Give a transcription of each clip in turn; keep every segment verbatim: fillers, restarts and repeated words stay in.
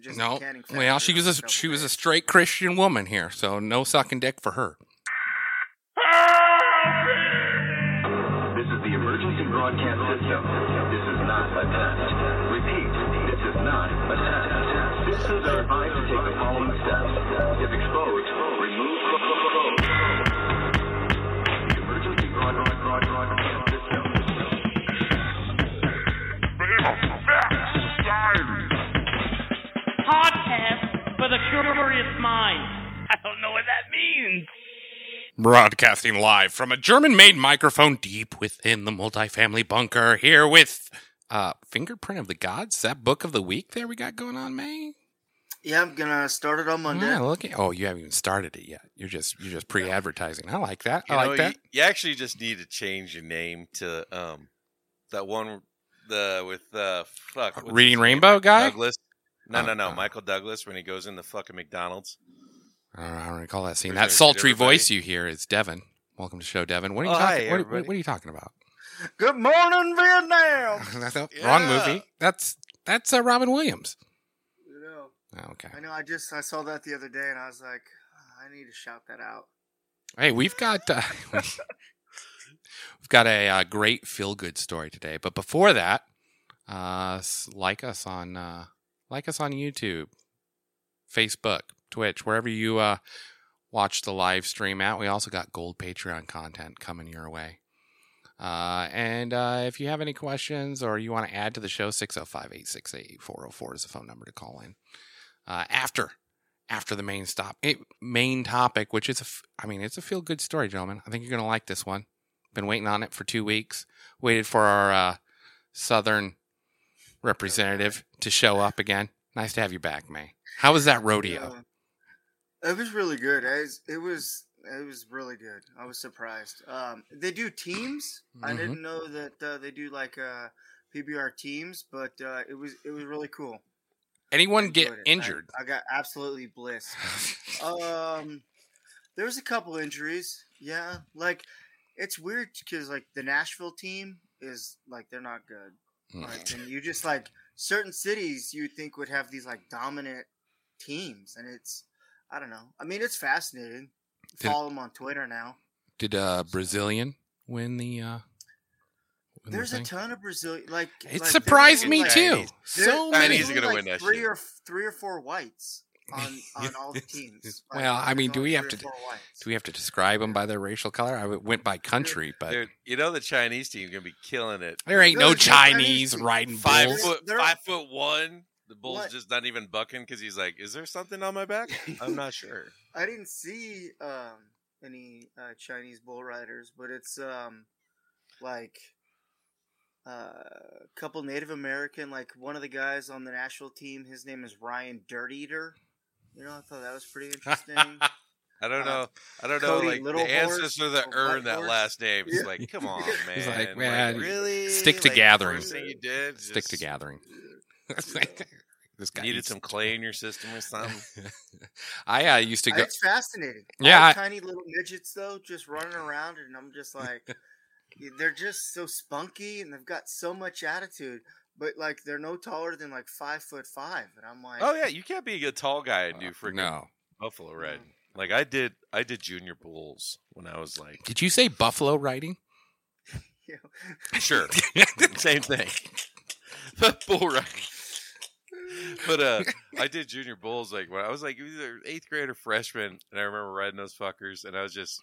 Just no, well, she was a, she was a straight Christian woman here, so no sucking dick for her. This is the emergency broadcast system. This is not a test. Repeat, this is not a test. This is our time to take the following steps. If exposed, remove. The emergency broadcast system. Podcast for the curious mind. I don't know what that means. Broadcasting live from a German-made microphone deep within the multifamily bunker, here with uh, Fingerprint of the Gods, that book of the week there we got going on, May? Yeah, I'm going to start it on Monday. Yeah, look at, oh, you haven't even started it yet. You're just you're just pre-advertising. I like that. I you like know, that. You, you actually just need to change your name to um that one the with uh, fuck. With Reading Rainbow name, guy? Douglas. No, oh, no, no, no. Michael Douglas, when he goes in the fucking McDonald's. I don't, I don't recall that scene. That sultry voice you hear is Devin. Welcome to show, Devin. What are you, oh, talking, hi, what, what, what are you talking about? Good morning, Vietnam! That's a, yeah. Wrong movie. That's that's uh, Robin Williams. You know. Okay. I know, I just I saw that the other day, and I was like, I need to shout that out. Hey, we've got, uh, we've got a uh, great feel-good story today. But before that, uh, like us on... Uh, Like us on YouTube, Facebook, Twitch, wherever you uh, watch the live stream at. We also got gold Patreon content coming your way. Uh, and uh, if you have any questions or you want to add to the show, six oh five, eight six eight, four oh four is the phone number to call in. Uh, after, after the main stop, it, main topic, which is, a, I mean, it's a feel-good story, gentlemen. I think you're going to like this one. Been waiting on it for two weeks. Waited for our uh, Southern representative to show up again. Nice to have you back, May. How was that rodeo? Yeah, it was really good. It was, it was it was really good. I was surprised. Um, they do teams. Mm-hmm. I didn't know that uh, they do like uh, P B R teams, but uh, it was it was really cool. Anyone get it. injured? I, I got absolutely blissed. um, there was a couple injuries. Yeah, like it's weird because like the Nashville team is like they're not good. Like, and you just like certain cities you think would have these like dominant teams, and it's I don't know. I mean, it's fascinating. Did, Follow them on Twitter now. Did uh Brazilian win the? Uh, win There's the a ton of Brazilian. Like it like, surprised me like, too. So many are gonna like, win that three shit. or three or four whites on, on all the teams. Like, well, I mean, do we have to do we have to describe them by their racial color? I went by country, but Dude, you know the Chinese team gonna be killing it. There ain't There's no Chinese, Chinese riding five bulls. foot They're, five foot one. The bull's what? just not even bucking because he's like, "Is there something on my back?" I'm not sure. I didn't see um, any uh, Chinese bull riders, but it's um, like. A uh, couple Native American, like one of the guys on the national team, his name is Ryan Dirt Eater. You know, I thought that was pretty interesting. I don't uh, know. I don't Cody know. Like Little the ancestor that earned that last name. It's yeah. like, come on, man. He's like, man, like, really? Stick to like, gathering. You did, stick just... to gathering. This guy needed some clay in your system or something. I uh, used to go. It's fascinating. Yeah, All I... tiny little midgets though, just running around, and I'm just like. They're just so spunky, and they've got so much attitude. But like, they're no taller than like five foot five, and I'm like, oh yeah, you can't be a tall guy and do freaking no. buffalo riding. No. Like I did, I did junior bulls when I was like. Did you say buffalo riding? Yeah. Sure, same thing. Bull riding. But uh, I did junior bulls like when I was like either eighth grade or freshman, and I remember riding those fuckers, and I was just,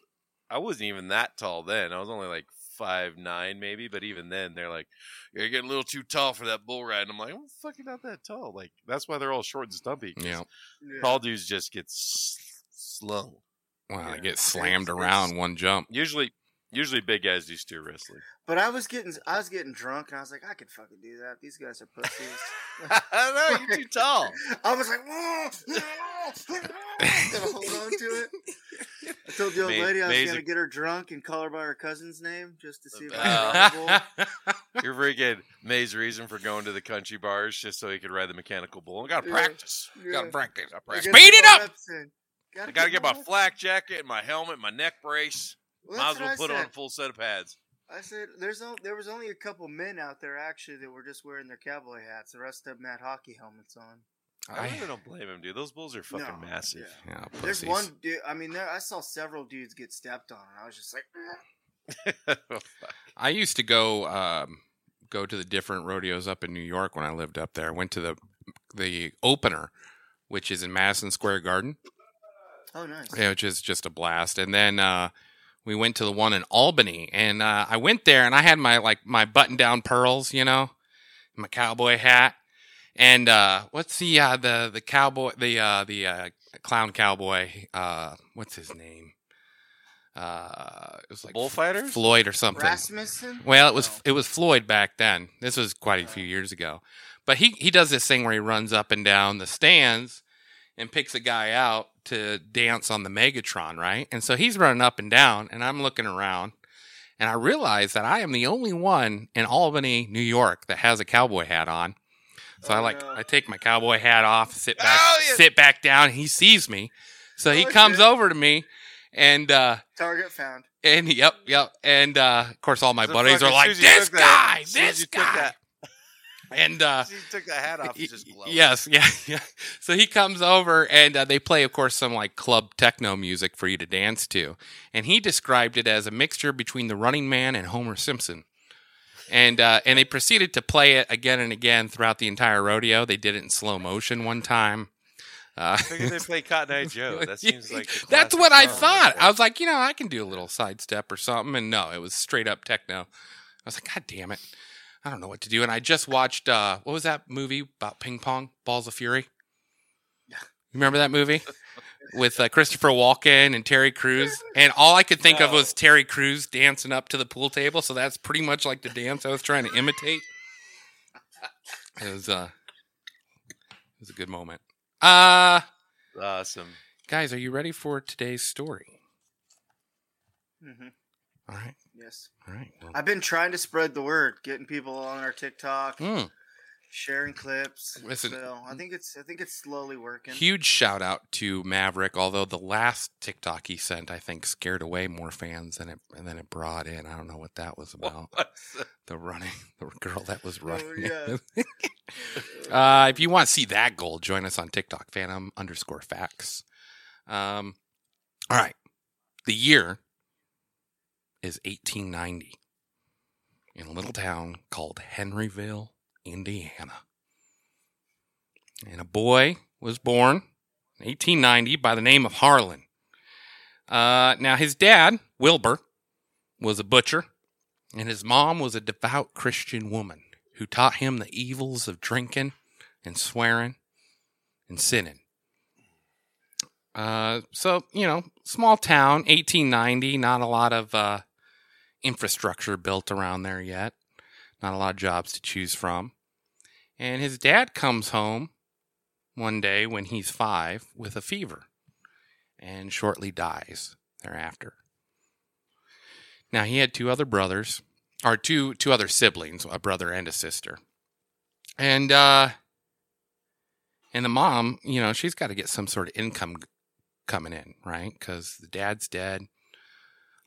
I wasn't even that tall then. I was only like. Five nine maybe, but even then they're like, you're getting a little too tall for that bull ride. And I'm like, I'm fucking not that tall. Like that's why they're all short and stumpy. Yeah, tall dudes just get s- slung. Wow, they get slammed it's, around it's, one jump. Usually, usually big guys do steer wrestling. But I was getting, I was getting drunk, and I was like, I could fucking do that. These guys are pussies. I don't know, you're too tall. I was like, gonna hold on to it. I told the old lady I was going to get her drunk and call her by her cousin's name just to see if I could ride the bull. You're very good. May's reason for going to the country bars just so he could ride the mechanical bull. I got to yeah. practice. Yeah. Got to practice. I practice. Speed it up! Gotta I got to get, get my flak jacket, my helmet, my neck brace. Well, Might as well put on a full set of pads. I said there's no, there was only a couple men out there actually that were just wearing their cowboy hats. The rest of them had hockey helmets on. I really don't blame him, dude. Those bulls are fucking no, massive. Yeah. Yeah, there's one dude. I mean, there, I saw several dudes get stepped on, and I was just like, oh, I used to go um, go to the different rodeos up in New York when I lived up there. I went to the the opener, which is in Madison Square Garden. Oh, nice. Yeah, which is just a blast. And then uh, we went to the one in Albany, and uh, I went there, and I had my like my button down pearls, you know, my cowboy hat. And uh, what's the uh, the the cowboy the uh, the uh, clown cowboy? Uh, what's his name? Uh, it was like Bullfighter? F- Floyd or something. Rasmussen? Well, it was oh. it was Floyd back then. This was quite a few years ago. But he, he does this thing where he runs up and down the stands and picks a guy out to dance on the Megatron, right? And so he's running up and down, and I'm looking around, and I realize that I am the only one in Albany, New York, that has a cowboy hat on. So I like I take my cowboy hat off, sit back, oh, yeah. sit back down. And he sees me, so he oh, comes shit. over to me, and uh, target found. And yep, yep. And uh, of course, all my so buddies are like, "This guy, this guy." And uh, he took that hat off. And just yes, yeah, yeah. So he comes over, and uh, they play, of course, some like club techno music for you to dance to. And he described it as a mixture between The Running Man and Homer Simpson. And uh, and they proceeded to play it again and again throughout the entire rodeo. They did it in slow motion one time. Uh, I figured they played Cotton Eye Joe. That seems like that's what I thought. I was like, you know, I can do a little sidestep or something. And no, it was straight up techno. I was like, God damn it, I don't know what to do. And I just watched uh, what was that movie about ping pong? Balls of Fury. Yeah, remember that movie with uh, Christopher Walken and Terry Crews, and all I could think no. of was Terry Crews dancing up to the pool table, so that's pretty much like the dance I was trying to imitate. It was, uh, it was a good moment. Uh, awesome. Guys, are you ready for today's story? Mm-hmm. All right. Yes. All right. Well, I've been trying to spread the word, getting people on our TikTok. Mm. Sharing clips. Listen, so I think it's I think it's slowly working. Huge shout out to Maverick, although the last TikTok he sent, I think, scared away more fans than it and then it brought in. I don't know what that was about. Was the running the girl that was running. Oh, yeah. uh, if you want to see that goal, join us on TikTok, Phantom underscore facts. Um all right. The year is eighteen ninety in a little town called Henryville, Indiana. And a boy was born in eighteen ninety by the name of Harlan. Uh, now, his dad, Wilbur, was a butcher, and his mom was a devout Christian woman who taught him the evils of drinking and swearing and sinning. Uh, so, you know, small town, eighteen ninety, not a lot of uh, infrastructure built around there yet. Not a lot of jobs to choose from. And his dad comes home one day when he's five with a fever and shortly dies thereafter. Now, he had two other brothers, or two two other siblings, a brother and a sister. And uh, and the mom, you know, she's got to get some sort of income coming in, right? Because the dad's dead.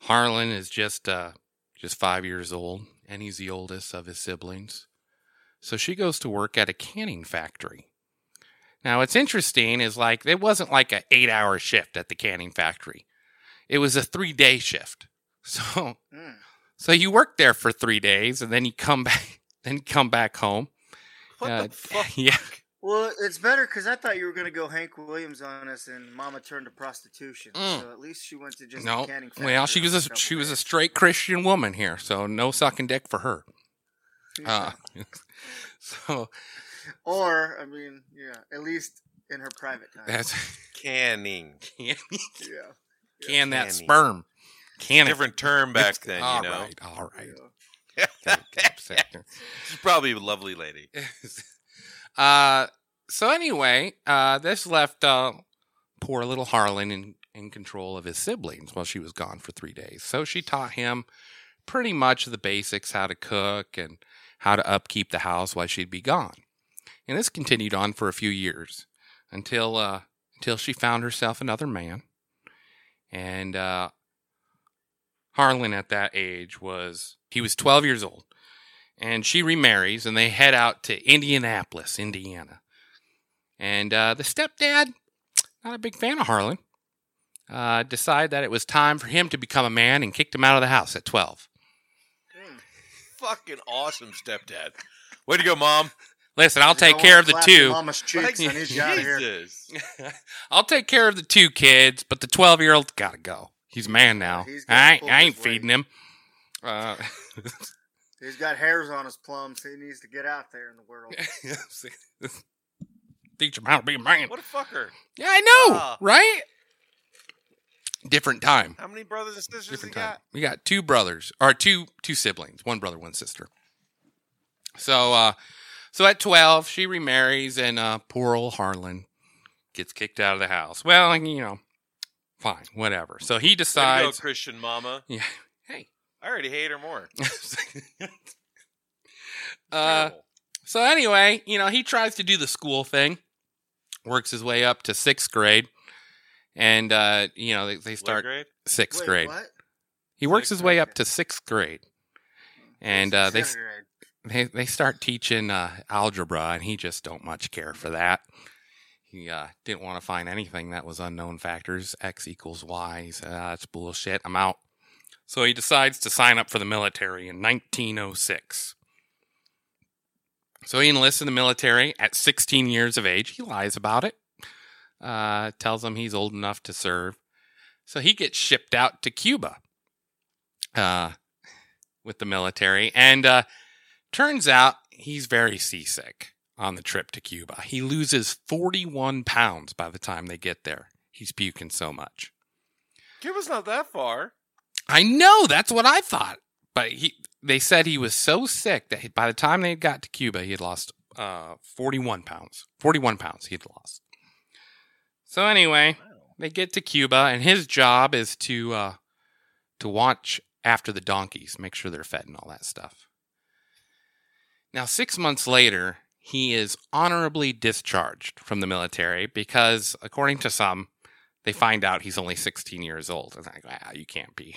Harlan is just uh, just five years old. And he's the oldest of his siblings. So she goes to work at a canning factory. Now, what's interesting is, like, it wasn't like an eight-hour shift at the canning factory. It was a three-day shift. So mm. so you work there for three days, and then you come back then come back home. What uh, the fuck? Yeah. Well, it's better because I thought you were going to go Hank Williams on us, and Mama turned to prostitution. Mm. So at least she went to just no. a canning factory. Well, she was a she was a straight Christian woman here, so no sucking dick for her. Yeah. Uh, so, or I mean, yeah, at least in her private time. That's canning, canning, yeah, yeah. can that canning. sperm. Canning, different term back it's, then, all you know. Right, all right, yeah. can't, can't she's probably a lovely lady. Uh, so anyway, uh, this left uh, poor little Harlan in, in control of his siblings while she was gone for three days. So she taught him pretty much the basics, how to cook and how to upkeep the house while she'd be gone. And this continued on for a few years until uh, until she found herself another man. And uh, Harlan at that age was, he was twelve years old. And she remarries, and they head out to Indianapolis, Indiana. And uh, the stepdad, not a big fan of Harlan, uh, decided that it was time for him to become a man and kicked him out of the house at twelve. Mm, fucking awesome stepdad. Way to go, Mom. Listen, I'll take care of the two. Mama's cheeks and he's out of here. I'll take care of the two kids, but the twelve-year-old's got to go. He's a man now. I, I ain't feeding him. Uh, he's got hairs on his plums. He needs to get out there in the world. Teach him how to be a man. What a fucker. Yeah, I know, uh, right? Different time. How many brothers and sisters Different he time. got? We got two brothers, or two two siblings, one brother, one sister. So, uh, so at twelve, she remarries, and uh, poor old Harlan gets kicked out of the house. Well, you know, fine, whatever. So he decides. Way to go, Christian mama. Yeah. Hey. I already hate her more. uh, so anyway, you know, he tries to do the school thing. Works his way up to sixth grade. And, uh, you know, they, they start. What grade? Sixth Wait, grade. What? He works sixth his way up to sixth grade. And uh, they, they they start teaching uh, algebra, and he just don't much care for that. He uh, didn't want to find anything that was unknown factors. X equals Y. He said, ah, that's bullshit. I'm out. So he decides to sign up for the military in nineteen oh six. So he enlists in the military at sixteen years of age. He lies about it. Uh, tells him he's old enough to serve. So he gets shipped out to Cuba uh, with the military. And uh, turns out he's very seasick on the trip to Cuba. He loses forty-one pounds by the time they get there. He's puking so much. Cuba's not that far. I know, that's what I thought. But he, they said he was so sick that he, by the time they got to Cuba, he had lost uh, forty-one pounds. forty-one pounds he had lost. So anyway, they get to Cuba, and his job is to uh, to watch after the donkeys, make sure they're fed and all that stuff. Now, six months later, he is honorably discharged from the military because, according to some, they find out he's only sixteen years old. And like, wow, you can't be.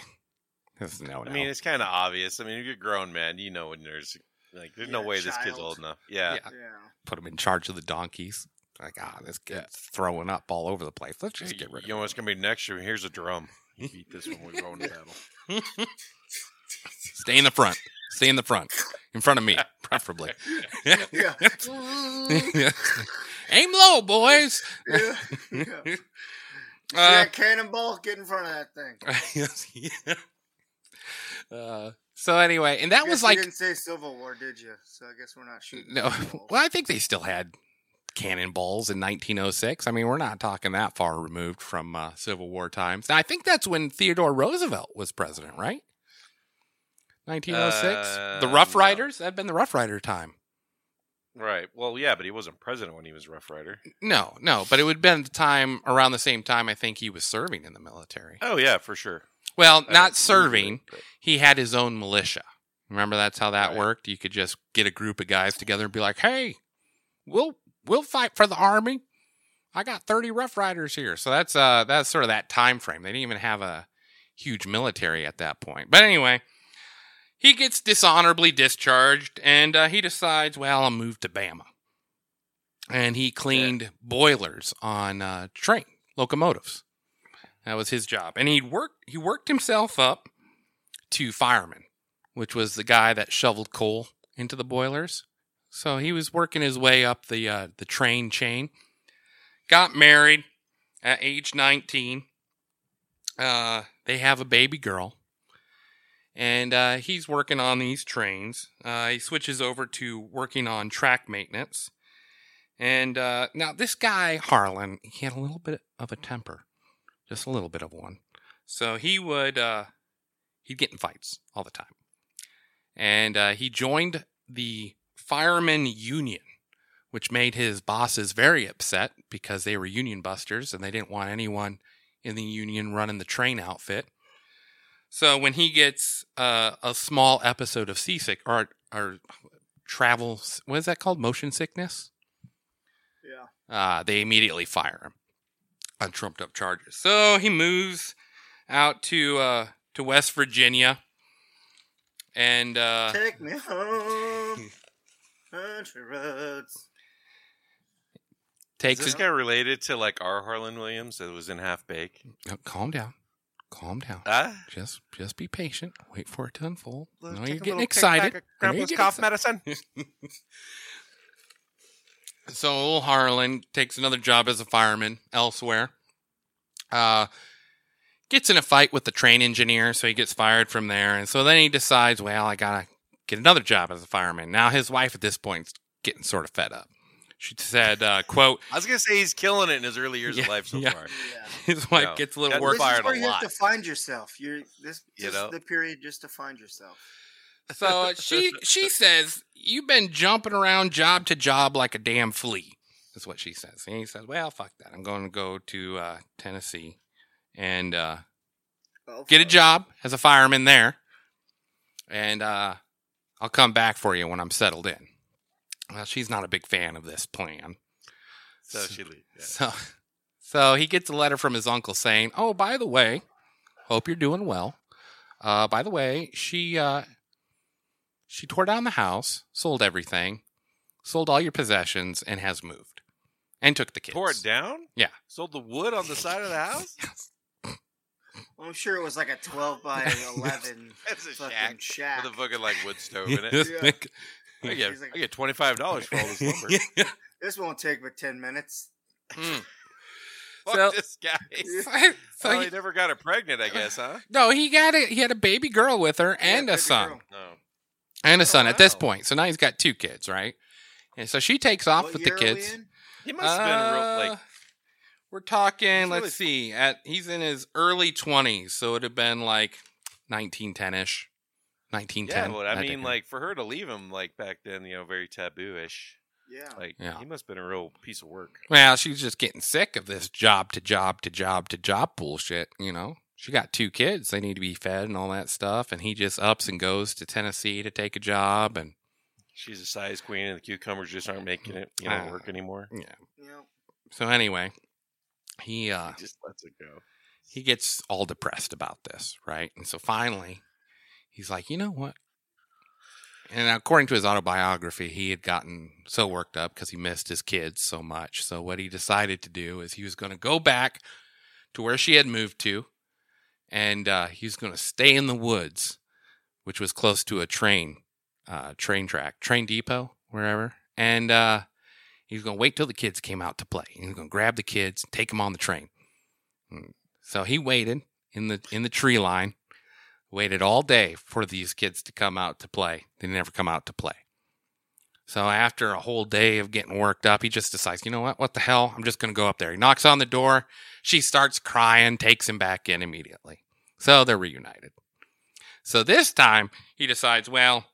No, I mean, it's kind of obvious. I mean, if you're a grown man, you know when there's, like, there's you're no way child. This kid's old enough. Yeah. yeah. yeah. Put him in charge of the donkeys. Like, ah, this kid's yeah. throwing up all over the place. Let's just get rid of him. You know what's going to be next year? Here's a drum. You beat this when we go into battle. Stay in the front. Stay in the front. In front of me, preferably. Yeah. yeah. Aim low, boys. Yeah. yeah. Uh, yeah, cannonball, get in front of that thing. yeah. uh, so anyway, and that I guess was like you didn't say Civil War, did you? So I guess we're not shooting. No, well, I think they still had cannonballs in nineteen oh six. I mean, we're not talking that far removed from uh, Civil War times. Now, I think that's when Theodore Roosevelt was president, right? nineteen oh six. Uh, the Rough Riders. No. That'd been the Rough Rider time. Right. Well, yeah, but he wasn't president when he was Rough Rider. No, no, but it would have been the time around the same time I think he was serving in the military. Oh, yeah, for sure. Well, I not serving. It, he had his own militia. Remember that's how that right. worked? You could just get a group of guys together and be like, hey, we'll we'll fight for the army. I got thirty Rough Riders here. So that's uh that's sort of that time frame. They didn't even have a huge military at that point. But anyway, he gets dishonorably discharged, and uh, he decides, well, I'll move to Bama. And he cleaned yeah. boilers on uh, train, locomotives. That was his job. And he worked he worked himself up to fireman, which was the guy that shoveled coal into the boilers. So he was working his way up the uh, the train chain. Got married at age nineteen. Uh, they have a baby girl. And uh, he's working on these trains. Uh, he switches over to working on track maintenance. And uh, now this guy, Harlan, he had a little bit of a temper. Just a little bit of one. So he would, uh, he'd get in fights all the time. And uh, he joined the Firemen Union, which made his bosses very upset because they were union busters and they didn't want anyone in the union running the train outfit. So when he gets uh, a small episode of seasick or or travel, what is that called? Motion sickness? Yeah. Uh, they immediately fire him on trumped up charges. So he moves out to uh, to West Virginia, and uh, take me home, country roads. Takes Is this it. guy related to like our Harlan Williams that was in Half Baked? Oh, calm down. Calm down. Uh, just just be patient. Wait for it to unfold. Look, no, you're getting excited. Grandpa's cough medicine. So old Harlan takes another job as a fireman elsewhere. Uh, gets in a fight with the train engineer, so he gets fired from there. And so then he decides, well, I got to get another job as a fireman. Now his wife at this point is getting sort of fed up. She said, uh, quote... I was going to say he's killing it in his early years yeah, of life so yeah. far. Yeah. His wife you know, gets a little work fired a lot. This is where you have to find yourself. You're, this is you know? the period just to find yourself. So uh, she she says, you've been jumping around job to job like a damn flea. That's what she says. And he says, well, fuck that. I'm going to go to uh, Tennessee and uh, well, get a job as a fireman there. And uh, I'll come back for you when I'm settled in. Well, she's not a big fan of this plan. So, so she leaves. Yeah. So, so he gets a letter from his uncle saying, oh, by the way, hope you're doing well. Uh, by the way, she uh, she tore down the house, sold everything, sold all your possessions, and has moved. And took the kids. Tore it down? Yeah. Sold the wood on the side of the house? Yes. Well, I'm sure it was like a twelve by eleven That's a fucking shack. shack. With a fucking like wood stove in it. Yeah. Big- I get, like, I get twenty-five dollars for all this lumber. Yeah. This won't take but ten minutes Mm. Fuck so, this guy. So, well, he, he never got her pregnant, I guess, huh? No, he got a, he had a baby girl with her and yeah, a son. No. And a son know. at this point. So now he's got two kids, right? And so she takes off what with the kids. He must have uh, been real, like... We're talking, let's really, see, at he's in his early twenties, so it would have been like nineteen ten-ish nineteen ten Yeah, well, I mean, decade. like, for her to leave him, like, back then, you know, very taboo-ish. Yeah. Like, yeah. he must have been a real piece of work. Well, she was just getting sick of this job to job to job to job bullshit, you know? She got two kids. They need to be fed and all that stuff, and he just ups and goes to Tennessee to take a job, and... She's a size queen, and the cucumbers just aren't making it, you know, uh, work anymore. Yeah. yeah. So, anyway, he, uh... He just lets it go. He gets all depressed about this, right? And so, finally... He's like, you know what? And according to his autobiography, he had gotten so worked up because he missed his kids so much. So what he decided to do is he was going to go back to where she had moved to, and uh, he was going to stay in the woods, which was close to a train, uh, train track, train depot, wherever. And uh, he was going to wait till the kids came out to play. He was going to grab the kids, take them on the train. So he waited in the in the tree line. Waited all day for these kids to come out to play. They never come out to play. So after a whole day of getting worked up, he just decides, you know what? What the hell? I'm just going to go up there. He knocks on the door. She starts crying, takes him back in immediately. So they're reunited. So this time he decides, well,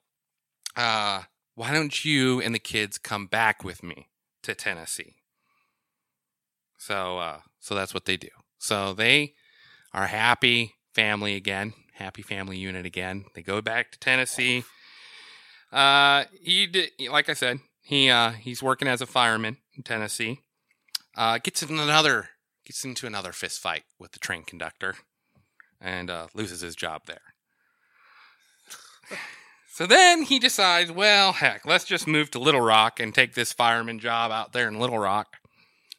uh, why don't you and the kids come back with me to Tennessee? So, uh, so that's what they do. So they are happy family again. Happy family unit again. They go back to Tennessee. Uh, he did, like I said, he uh, he's working as a fireman in Tennessee. Uh, gets in another gets into another fist fight with the train conductor, and uh, loses his job there. So then he decides, well, heck, let's just move to Little Rock and take this fireman job out there in Little Rock.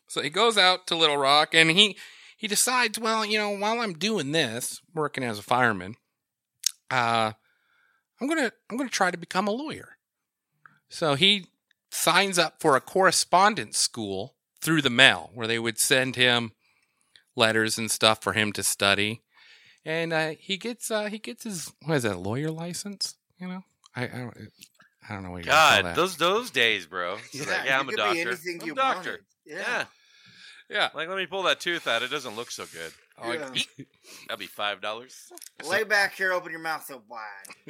So he goes out to Little Rock, and he. He decides, well, you know, while I'm doing this, working as a fireman, uh, I'm gonna I'm gonna try to become a lawyer. So he signs up for a correspondence school through the mail, where they would send him letters and stuff for him to study, and uh, he gets uh, he gets his what is that lawyer license? You know, I I don't, I don't know what you God call that. those those days, bro. Yeah, like, yeah I'm a doctor. I'm a doctor. Wanted. Yeah. yeah. Yeah, like let me pull that tooth out. It doesn't look so good. Oh, yeah. That'll be five dollars. Lay back here, open your mouth so wide.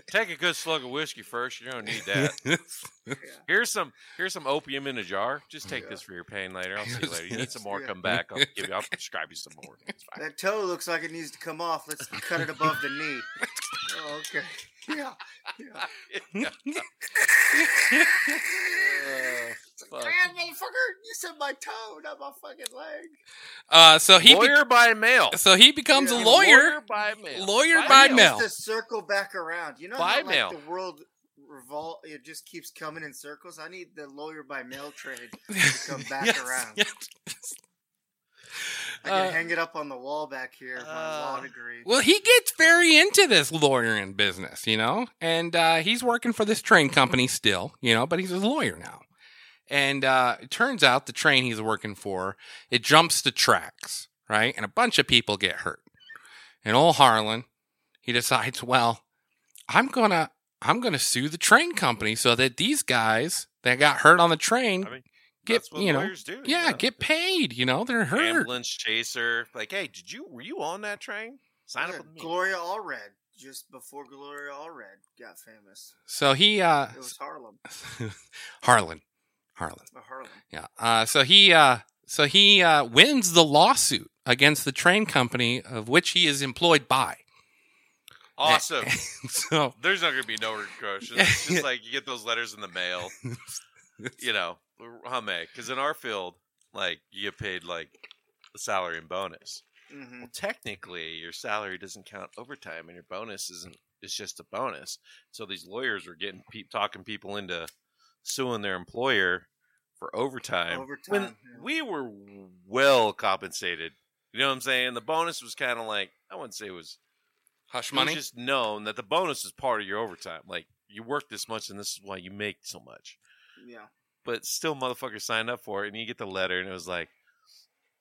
Take a good slug of whiskey first. You don't need that. yeah. Here's some here's some opium in a jar. Just take yeah. this for your pain later. I'll see you later. You need some more? Yeah. Come back. I'll give you. I'll prescribe you some more. That toe looks like it needs to come off. Let's cut it above the knee. Oh, okay. Yeah. yeah. uh, Fuck. Damn, motherfucker! You said my toe, not my fucking leg. Uh, so he lawyer be- by mail. So he becomes yeah, a lawyer. Lawyer by mail. Lawyer by, by mail. mail. Just to circle back around, you know, by how, like, mail. The world revolt, it just keeps coming in circles. I need the lawyer by mail trade to come back yes, around. Yes. I can uh, hang it up on the wall back here, my uh, law degree. Well, he gets very into this lawyering business, you know, and uh, he's working for this train company still, you know, but he's a lawyer now. And uh, it turns out the train he's working for, it jumps the tracks, right? And a bunch of people get hurt. And old Harlan, he decides, well, I'm going to I'm gonna sue the train company so that these guys that got hurt on the train... I mean- Get, That's what you know, lawyers do. Yeah, you know? Get paid. You know, they're hurt. Ambulance chaser. Like, hey, did you were you on that train? Sign yeah, up with me. Gloria Allred, just before Gloria Allred got famous. So he uh it was Harlan. Harlan. Harlan. Oh, Harlan. Yeah. Uh so he uh so he uh wins the lawsuit against the train company of which he is employed by. Awesome. And, and so there's not gonna be no repercussions. It's just like you get those letters in the mail. You know, because in our field, like, you get paid, like, the salary and bonus. Mm-hmm. Well, technically, your salary doesn't count overtime, and your bonus isn't, it's just a bonus. So these lawyers were getting pe- talking people into suing their employer for overtime. Overtime when yeah. We were well compensated. You know what I'm saying? The bonus was kind of like, I wouldn't say it was hush money. It was just known that the bonus is part of your overtime. Like, you work this much, and this is why you make so much. Yeah. But still, motherfuckers signed up for it, and you get the letter, and it was like,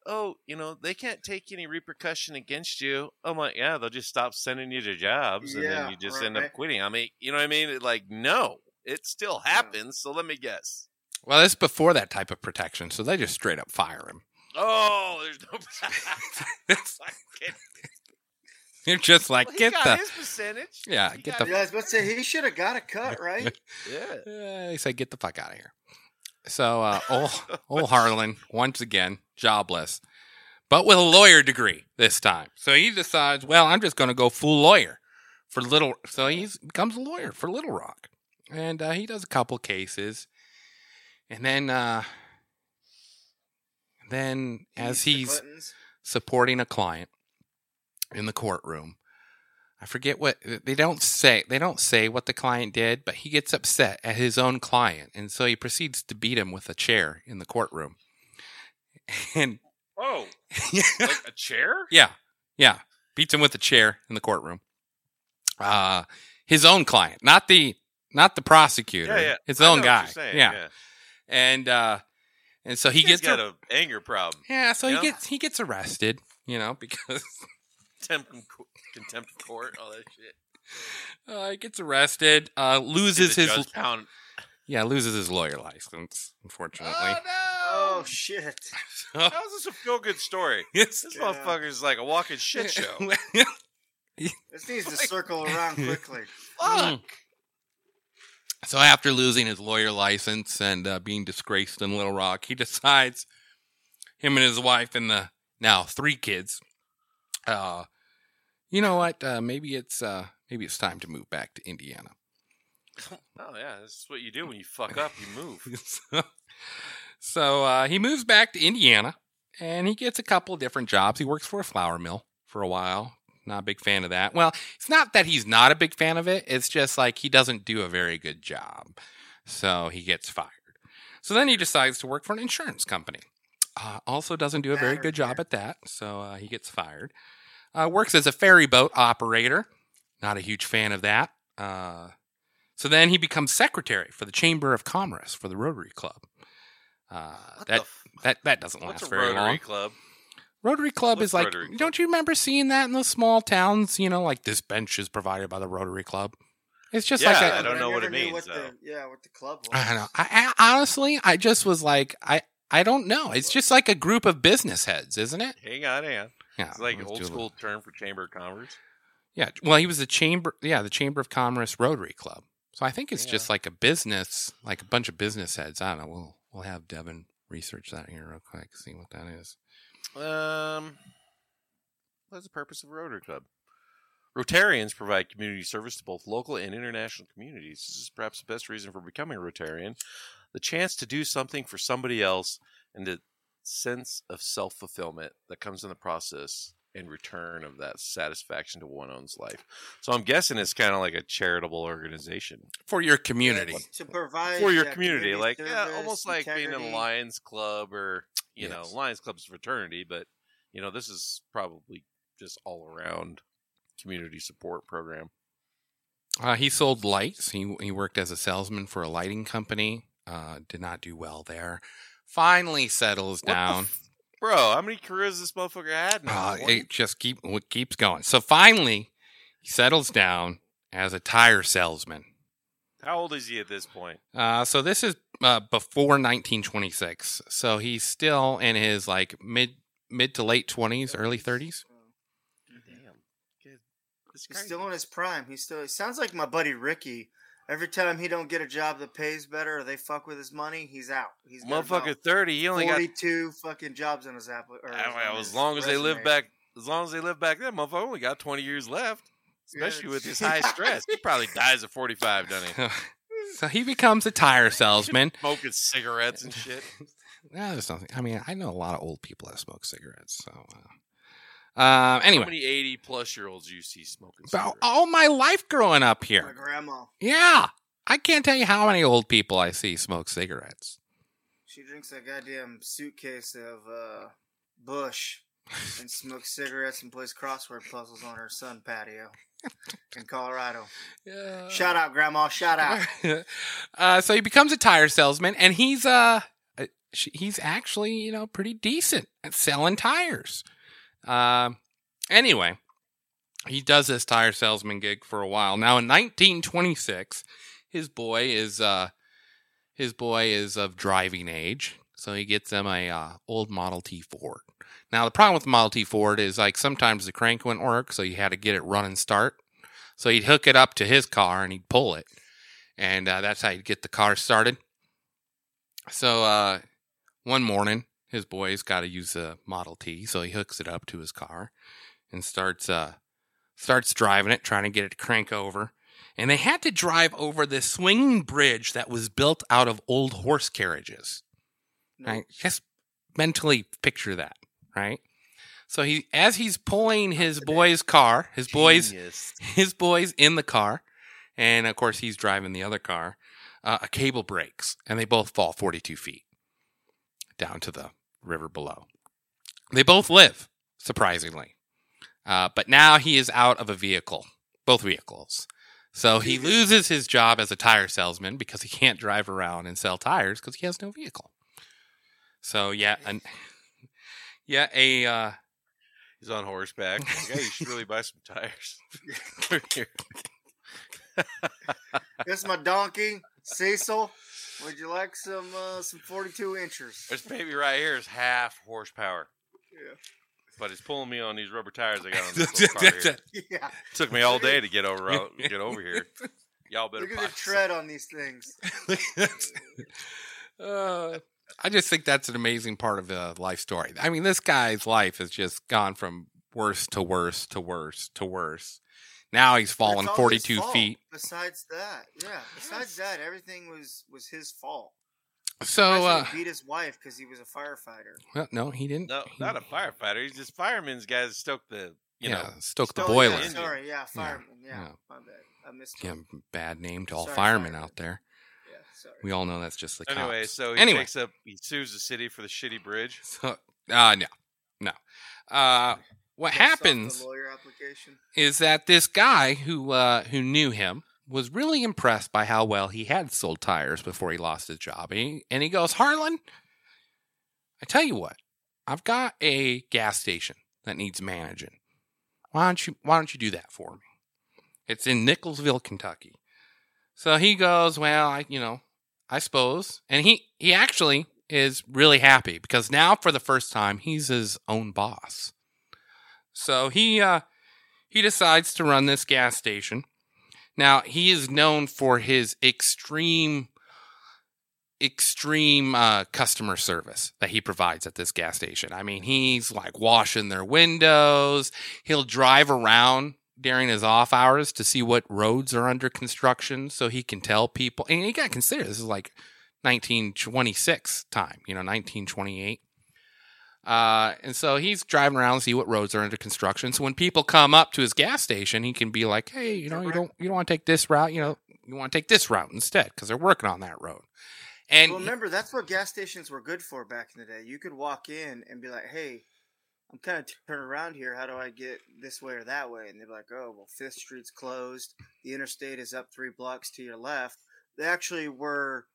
oh, you know, they can't take any repercussion against you. I'm like, yeah, they'll just stop sending you to jobs, and yeah, then you just right, end up quitting. I mean, you know what I mean? It, like, no, it still happens, yeah. So let me guess. Well, that's before that type of protection, so they just straight up fire him. Oh, there's no protection. You're just like, well, get got the his percentage. Yeah, he get the. Yeah, I was about to say he should have got a cut, right? Yeah. Uh, he said, "Get the fuck out of here." So, uh, old, old Harlan once again jobless, but with a lawyer degree this time. So he decides, well, I'm just going to go full lawyer for Little. So he becomes a lawyer for Little Rock, and uh, he does a couple cases, and then, uh, then as he's supporting a client in the courtroom. I forget what they don't say. They don't say what the client did, but he gets upset at his own client, and so he proceeds to beat him with a chair in the courtroom. And oh, yeah. Like a chair? Yeah, yeah. Beats him with a chair in the courtroom. Uh his own client, not the not the prosecutor. Yeah, yeah. His own guy. Saying, yeah. yeah, and uh, and so he He's gets got a, an anger problem. Yeah, so you he know? gets he gets arrested. You know because. Contempt of court, all that shit. Uh, he gets arrested. Uh, loses his l- yeah, loses his lawyer license. Unfortunately. Oh no! Oh shit! So, how's this a feel-good story? This yeah. motherfucker's like a walking shit show. This needs to circle around quickly. Fuck. So after losing his lawyer license and uh, being disgraced in Little Rock, he decides him and his wife and the now three kids. Uh, you know what? Uh, maybe it's uh, maybe it's time to move back to Indiana. Oh yeah, this is what you do when you fuck up. You move. so so uh, he moves back to Indiana, and he gets a couple of different jobs. He works for a flour mill for a while. Not a big fan of that. Well, it's not that he's not a big fan of it. It's just like he doesn't do a very good job, so he gets fired. So then he decides to work for an insurance company. Uh, also doesn't do a very good job at that, so uh, he gets fired. Uh, works as a ferry boat operator. Not a huge fan of that. Uh, so then he becomes secretary for the Chamber of Commerce for the Rotary Club. Uh, that, f- that that doesn't What's last very long. Rotary Club? Rotary Club What's is like, Rotary Club? Don't you remember seeing that in those small towns? You know, like this bench is provided by the Rotary Club. It's just yeah, like a, I don't know I what it means. What so. the, yeah, what the club was. I don't know. I, I, honestly, I just was like, I, I don't know. It's just like a group of business heads, isn't it? Hang on, hang on. Yeah, it's like an old school term for Chamber of Commerce. Yeah, well, he was the chamber, yeah, the Chamber of Commerce Rotary Club. So I think it's yeah. just like a business, like a bunch of business heads. I don't know. We'll we'll have Devin research that here real quick, see what that is. Um, what's the purpose of Rotary Club? Rotarians provide community service to both local and international communities. This is perhaps the best reason for becoming a Rotarian: the chance to do something for somebody else, and to sense of self-fulfillment that comes in the process. in return of that satisfaction to one own's life. So I'm guessing it's kind of like a charitable organization for your community, yes, to provide for your community, community like service, yeah, almost like integrity. Being in a Lions Club or, you yes. know, Lions Club's fraternity, but you know, this is probably just all around community support program. Uh, he sold lights. He he worked as a salesman for a lighting company. Uh, did not do well there. Finally settles what down. F- Bro, how many careers this motherfucker had now? Uh, it just keep it keeps going. So finally, he settles down as a tire salesman. How old is he at this point? Uh, so this is uh, before nineteen twenty-six. So he's still in his like mid mid to late twenties, early thirties. He's still in his prime. He's still. He sounds like my buddy Ricky. Every time he don't get a job that pays better or they fuck with his money, he's out. He's motherfucker thirty. He only forty-two got forty-two fucking jobs in his app. Well, as long as resume. they live back, as long as they live back, then motherfucker only got twenty years left. Especially yeah. with his high stress, he probably dies at forty-five, doesn't he? So he becomes a tire salesman, smoking cigarettes and shit. No, there's nothing. I mean, I know a lot of old people that smoke cigarettes, so. Uh... Uh, anyway, how many eighty plus year olds you see smoking cigarettes? All my life growing up here. My grandma. Yeah, I can't tell you how many old people I see smoke cigarettes. She drinks a goddamn suitcase of uh, Bush and smokes cigarettes and plays crossword puzzles on her sun patio in Colorado. Yeah. Shout out, Grandma! Shout out. uh, so he becomes a tire salesman, and he's uh, he's actually you know pretty decent at selling tires. Uh, anyway, he does this tire salesman gig for a while. Now in nineteen twenty-six, his boy is uh, his boy is of driving age, so he gets him a uh, old Model T Ford. Now the problem with the Model T Ford is like sometimes the crank wouldn't work, so you had to get it run and start. So he'd hook it up to his car and he'd pull it, and uh, that's how he'd get the car started. So uh, one morning. His boy's got to use a Model T, so he hooks it up to his car and starts uh, starts driving it, trying to get it to crank over. And they had to drive over this swinging bridge that was built out of old horse carriages. No. Right? Just mentally picture that, right? So he, as he's pulling his boy's car, his boy's, his boy's in the car, and of course he's driving the other car, uh, a cable breaks, and they both fall forty-two feet down to the river below. They both live, surprisingly. Uh, but now he is out of a vehicle, both vehicles. So he loses his job as a tire salesman because he can't drive around and sell tires because he has no vehicle. So, yeah. An, yeah, a... Uh, he's on horseback. Like, hey, you should really buy some tires. That's my donkey, Cecil. Would you like some uh, some forty-two inchers? This baby right here is half horsepower. Yeah. But it's pulling me on these rubber tires I got on this little car here. Yeah. Took me all day to get over get over here. Y'all better look at the tread on these things. uh, I just think that's an amazing part of the life story. I mean, this guy's life has just gone from worse to worse to worse to worse. Now he's fallen forty-two feet. Besides that, yeah. Besides that, everything was, was his fault. So uh, he beat his wife because he was a firefighter. Well, no, he didn't. No, he, not a firefighter. He's just fireman's guy that stoked the you yeah, know stoked the boiler. Yeah, sorry, yeah, fireman. Yeah, yeah, yeah. My bad. I missed yeah, bad name to all sorry, firemen fireman. out there. Yeah, sorry. We all know that's just the cops. Anyway, so he anyway. takes up. He sues the city for the shitty bridge. So, uh no, no. Uh, What happens is that this guy who uh, who knew him was really impressed by how well he had sold tires before he lost his job. And he, and he goes, Harlan, I tell you what, I've got a gas station that needs managing. Why don't you Why don't you do that for me? It's in Nicholasville, Kentucky. So he goes, well, I you know, I suppose. And he, he actually is really happy because now for the first time, he's his own boss. So he uh, he decides to run this gas station. Now, he is known for his extreme, extreme uh, customer service that he provides at this gas station. I mean, he's like washing their windows. He'll drive around during his off hours to see what roads are under construction so he can tell people. And you got to consider this is like nineteen twenty-six time, you know, nineteen twenty-eight. Uh, and so he's driving around and see what roads are under construction. So when people come up to his gas station, he can be like, hey, you know, you don't you don't want to take this route. You know, you want to take this route instead because they're working on that road. And well, remember, that's what gas stations were good for back in the day. You could walk in and be like, hey, I'm kind of turning around here. How do I get this way or that way? And they'd be like, oh, well, Fifth Street's closed. The interstate is up three blocks to your left. They actually were,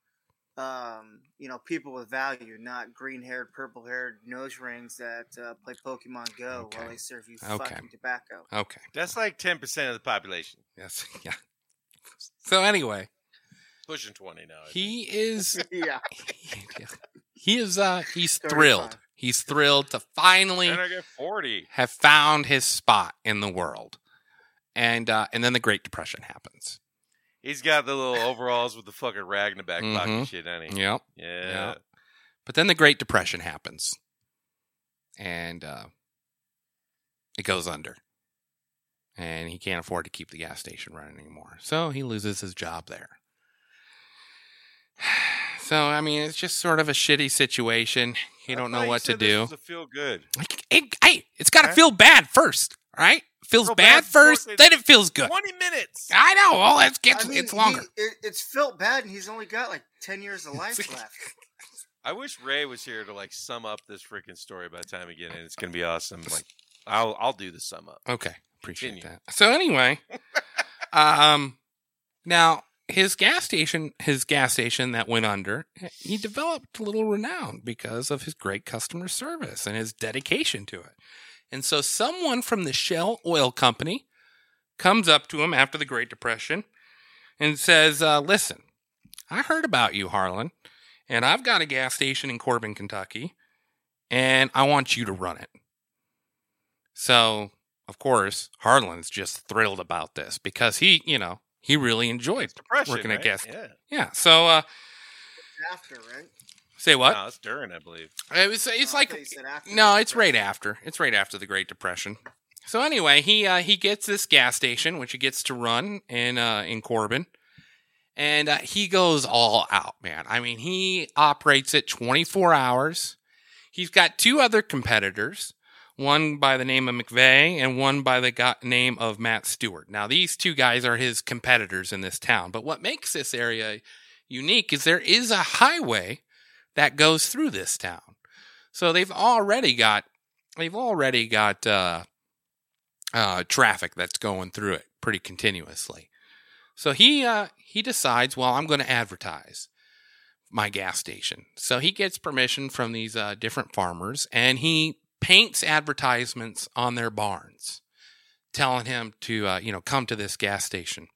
um, you know, people with value, not green-haired, purple-haired nose rings that uh, play Pokemon Go okay. while they serve you okay. fucking tobacco. Okay. That's like ten percent of the population. Yes. Yeah. So anyway. Pushing twenty now. He is. yeah. He, he is. Uh, he's thrilled. He's thrilled to finally then I get forty. Have found his spot in the world. And uh, and then the Great Depression happens. He's got the little overalls with the fucking rag in the back mm-hmm. pocket shit, ain't he? Yep. Yeah. Yep. But then the Great Depression happens. And uh, it goes under. And he can't afford to keep the gas station running anymore. So he loses his job there. So, I mean, it's just sort of a shitty situation. You don't know what to do. This is to feel good. Hey, it's got to right? feel bad first, right? It feels bad, bad first, then it feels good. twenty minutes. I know. Well, it's, it's, I mean, it's longer. He, it, it's felt bad, and he's only got like ten years of life left. I wish Ray was here to like sum up this freaking story by the time we get in. It's going to be awesome. Like, I'll I'll do the sum up. Okay. Appreciate Continue. that. So, anyway, um, now... His gas station, his gas station that went under, he developed a little renown because of his great customer service and his dedication to it. And so someone from the Shell Oil Company comes up to him after the Great Depression and says, uh, listen, I heard about you, Harlan, and I've got a gas station in Corbin, Kentucky, and I want you to run it. So, of course, Harlan's just thrilled about this because he, you know, he really enjoyed working right? at gas. Yeah. yeah. So, uh, it's after, right? Say what? No, it's during, I believe. It was, it's oh, like, no, it's right after. It's right after the Great Depression. So anyway, he, uh, he gets this gas station, which he gets to run in, uh, in Corbin. And, uh, he goes all out, man. I mean, he operates it twenty-four hours. He's got two other competitors. One by the name of McVeigh and one by the go- name of Matt Stewart. Now, these two guys are his competitors in this town. But what makes this area unique is there is a highway that goes through this town. So they've already got they've already got uh, uh, traffic that's going through it pretty continuously. So he uh, he decides, well, I'm going to advertise my gas station. So he gets permission from these uh, different farmers, and he paints advertisements on their barns telling him to, uh, you know, come to this gas station.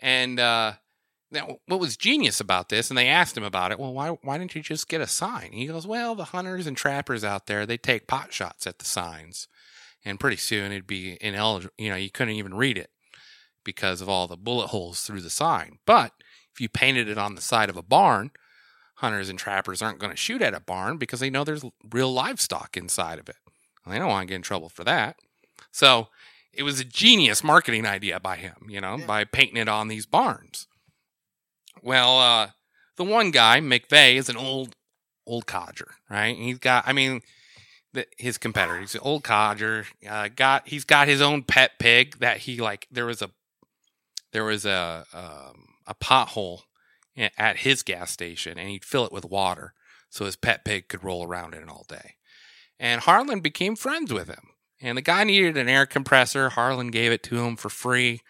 And uh, now what was genius about this, and they asked him about it, well, why why didn't you just get a sign? He goes, well, the hunters and trappers out there, they take pot shots at the signs. And pretty soon it'd be ineligible. You know, you couldn't even read it because of all the bullet holes through the sign. But if you painted it on the side of a barn, hunters and trappers aren't going to shoot at a barn because they know there's real livestock inside of it. Well, they don't want to get in trouble for that. So it was a genius marketing idea by him, you know, yeah. by painting it on these barns. Well, uh, the one guy, McVeigh, is an old, old codger, right? And he's got, I mean, the, his competitor, he's an old codger. Uh, got, he's got his own pet pig that he like, there was a, there was a, um, a pothole at his gas station, and he'd fill it with water so his pet pig could roll around in it all day. And Harlan became friends with him. And the guy needed an air compressor. Harlan gave it to him for free.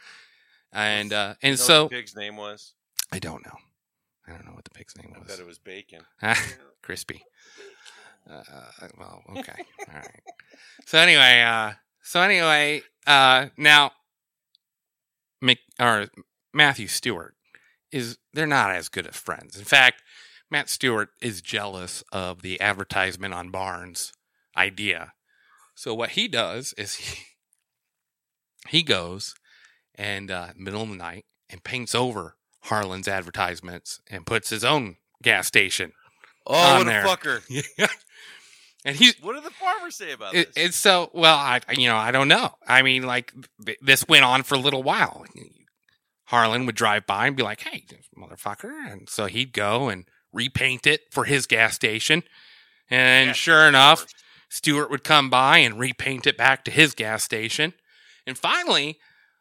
And uh, and you know so what the pig's name was? I don't know. I don't know what the pig's name was. I bet it was Bacon. Crispy. Uh, well, okay, all right. So anyway, uh, so anyway, uh, now, Mc, or Matthew Stewart. Is they're not as good as friends. In fact, Matt Stewart is jealous of the advertisement on barns idea. So what he does is he, he goes and uh, middle of the night and paints over Harlan's advertisements and puts his own gas station oh, on there. Oh, what a fucker. Yeah. And he's, what did the farmers say about it, this? It's so, well, I you know, I don't know. I mean, like, this went on for a little while. Harlan would drive by and be like, hey, motherfucker. And so he'd go and repaint it for his gas station. And yeah, sure enough, Stewart would come by and repaint it back to his gas station. And finally,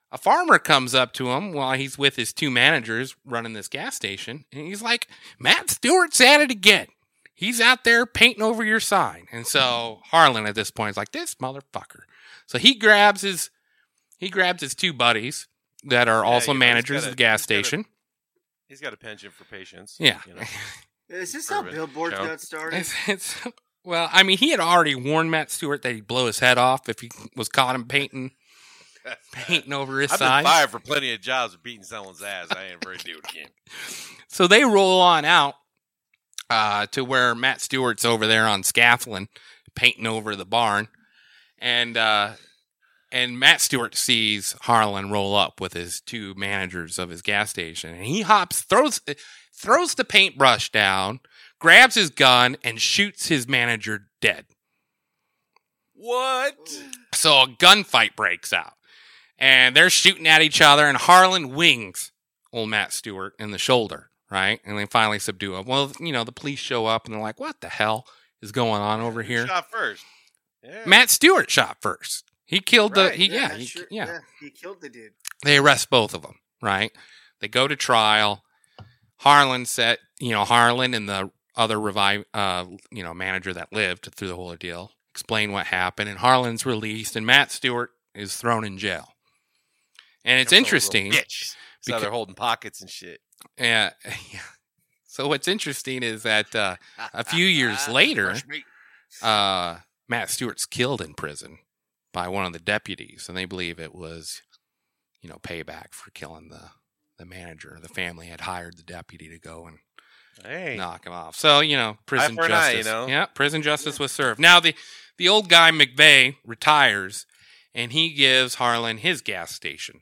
a farmer comes up to him while he's with his two managers running this gas station. And he's like, Matt Stewart's at it again. He's out there painting over your sign. And so Harlan at this point is like, this motherfucker. So he grabs his he grabs his two buddies that are also yeah, you know, managers a, of the gas he's station. Got a, he's got a penchant for patience. Yeah. You know. Is this how Billboard got started? It's, it's, well, I mean, he had already warned Matt Stewart that he'd blow his head off if he was caught him painting. Painting over his side. I've been fired for plenty of jobs of beating someone's ass. I ain't afraid to do it again. So they roll on out uh, to where Matt Stewart's over there on scaffolding, painting over the barn. And uh, and Matt Stewart sees Harlan roll up with his two managers of his gas station. And he hops, throws, throws the paintbrush down, grabs his gun, and shoots his manager dead. What? So a gunfight breaks out. And they're shooting at each other, and Harlan wings old Matt Stewart in the shoulder, right? And they finally subdue him. Well, you know, the police show up, and they're like, what the hell is going on over here? Shot first. Yeah. Matt Stewart shot first. He killed right. the... He, yeah, yeah, he, sure, yeah. yeah, he killed the dude. They arrest both of them, right? They go to trial. Harlan said, you know, Harlan and the other revive, uh, you know, manager that lived through the whole ordeal explain what happened, and Harlan's released, and Matt Stewart is thrown in jail. And it's interesting. Because, so they're holding pockets and shit. Yeah, yeah. So what's interesting is that uh, a few years later, uh, Matt Stewart's killed in prison by one of the deputies, and they believe it was, you know, payback for killing the, the manager. The family had hired the deputy to go and hey. knock him off. So, you know, prison justice. Eye, you know? Yeah, prison justice yeah. was served. Now, the, the old guy, McVeigh, retires, and he gives Harlan his gas station.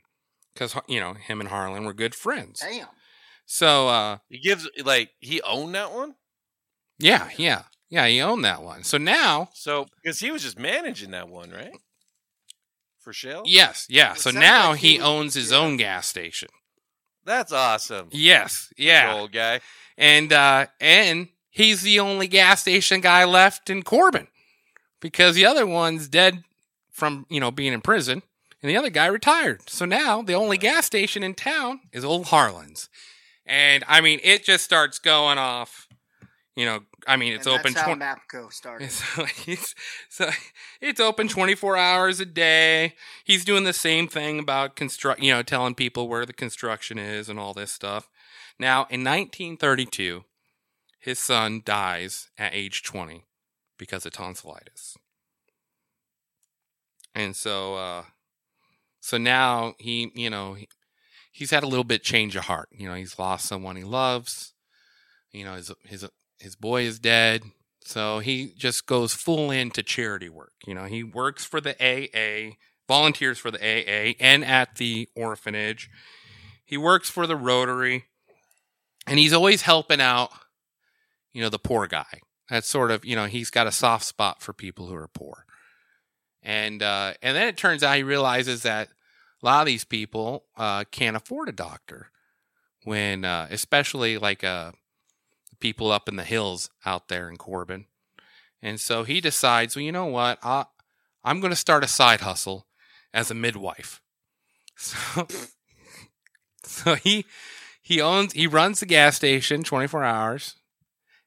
Because, you know, him and Harlan were good friends. Damn. So, uh... He gives, like, he owned that one? Yeah, yeah. Yeah, he owned that one. So now... So, because he was just managing that one, right? For Shell? Yes, yeah. So now like he, he owns his yeah. own gas station. That's awesome. Yes, yeah. Good old guy. And, uh, and he's the only gas station guy left in Corbin. Because the other one's dead from, you know, being in prison. And the other guy retired. So now the only gas station in town is old Harlan's. And, I mean, it just starts going off. You know, I mean, it's and open. That's how tw- MAPCO started. So it's, so it's open twenty-four hours a day. He's doing the same thing about construct, you know, telling people where the construction is and all this stuff. Now, in nineteen thirty-two, his son dies at age twenty because of tonsillitis. And so, uh, so now he, you know, he, he's had a little bit change of heart. You know, he's lost someone he loves. You know, his his his boy is dead. So he just goes full into charity work. You know, he works for the A A, volunteers for the A A, and at the orphanage. He works for the Rotary, and he's always helping out. You know, the poor guy. That's sort of, you know, he's got a soft spot for people who are poor. And uh, and then it turns out he realizes that a lot of these people uh, can't afford a doctor, when uh, especially like uh, people up in the hills out there in Corbin. And so he decides, well, you know what? I, I'm going to start a side hustle as a midwife. So so he he owns he runs the gas station twenty-four hours.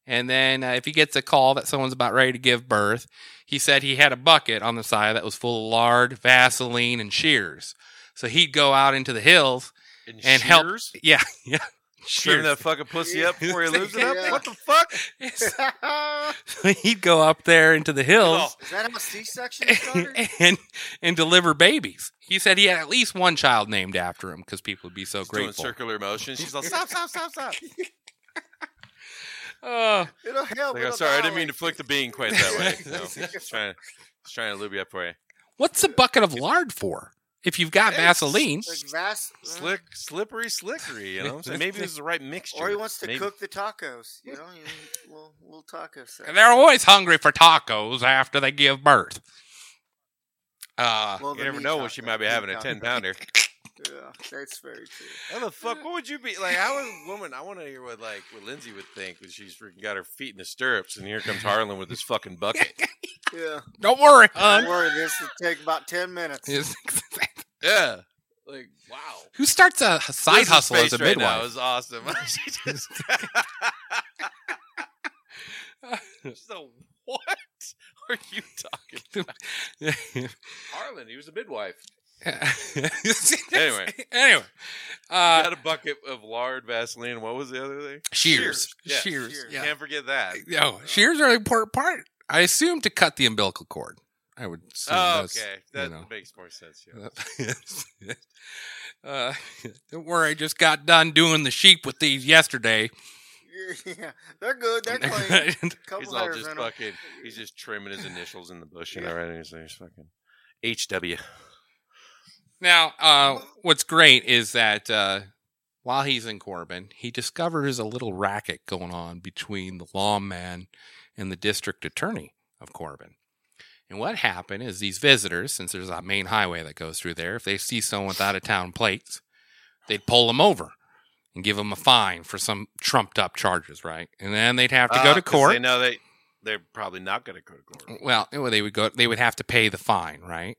And then uh, if he gets a call that someone's about ready to give birth, he said he had a bucket on the side that was full of lard, Vaseline, and shears. So he'd go out into the hills and, and help. Yeah, yeah. Trim that fucking pussy up before he loses it up? Yeah. What the fuck? So he'd go up there into the hills. Is that how a C-section started? And, and, and deliver babies. He said he had at least one child named after him because people would be so She's grateful. Doing circular motions. She's like, stop, stop, stop, stop. Oh, it'll help. Like, I'm sorry, I didn't mean to flick the bean quite that way. No, just trying, just trying to lube you up for you. What's a bucket of lard for? If you've got it's Vaseline, like vas- slick, slippery, slickery. You know, so maybe this is the right mixture. Or he wants to maybe. cook the tacos. You know, you little, little tacos. And they're always hungry for tacos after they give birth. Uh, well, you never know taco. What she might be having a ten pounder. Yeah, that's very true. How the fuck? What would you be like? How a woman? I want to hear what like what Lindsay would think when she's freaking got her feet in the stirrups, and here comes Harlan with his fucking bucket. Yeah, don't worry, hon. Don't worry. This will take about ten minutes. Yeah, like wow. Who starts a side this hustle as a midwife? Right now is awesome. She just. She's a what? Are you talking about? Harlan, he was a midwife. anyway, anyway, uh, you got a bucket of lard, Vaseline. What was the other thing? Shears, shears. Yeah. shears. shears. Yeah. Can't forget that. No, uh, shears are an important part. I assume to cut the umbilical cord. I would. Assume oh, okay, that you know. makes more sense. Yeah. uh, don't worry, I just got done doing the sheep with these yesterday. Yeah, they're good. They're clean. He's all just fucking. Them. He's just trimming his initials in the bush, and yeah. already he's, he's fucking H W. Now, uh, what's great is that uh, while he's in Corbin, he discovers a little racket going on between the lawman and the district attorney of Corbin. And what happened is these visitors, since there's a main highway that goes through there, if they see someone with out-of-town plates, they'd pull them over and give them a fine for some trumped-up charges, right? And then they'd have to uh, go to court. They know they, they're probably not going to go to court. Well, they would go. They would have to pay the fine, right?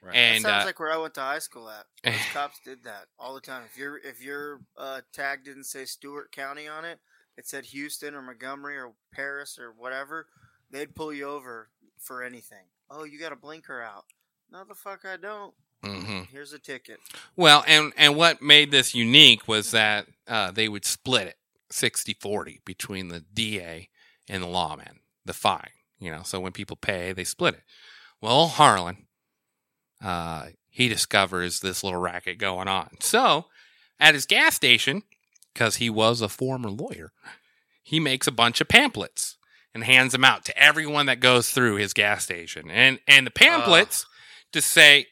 Right. And, that sounds uh, like where I went to high school at. Those cops did that all the time. If your if your uh, tag didn't say Stewart County on it, it said Houston or Montgomery or Paris or whatever, they'd pull you over for anything. Oh, you got a blinker out. No, the fuck I don't. Mm-hmm. Here's a ticket. Well, and, and what made this unique was that uh, they would split it sixty forty between the D A and the lawman, the fine. You know, so when people pay, they split it. Well, Harlan... Uh, he discovers this little racket going on. So, at his gas station, because he was a former lawyer, he makes a bunch of pamphlets and hands them out to everyone that goes through his gas station. And and the pamphlets uh. to say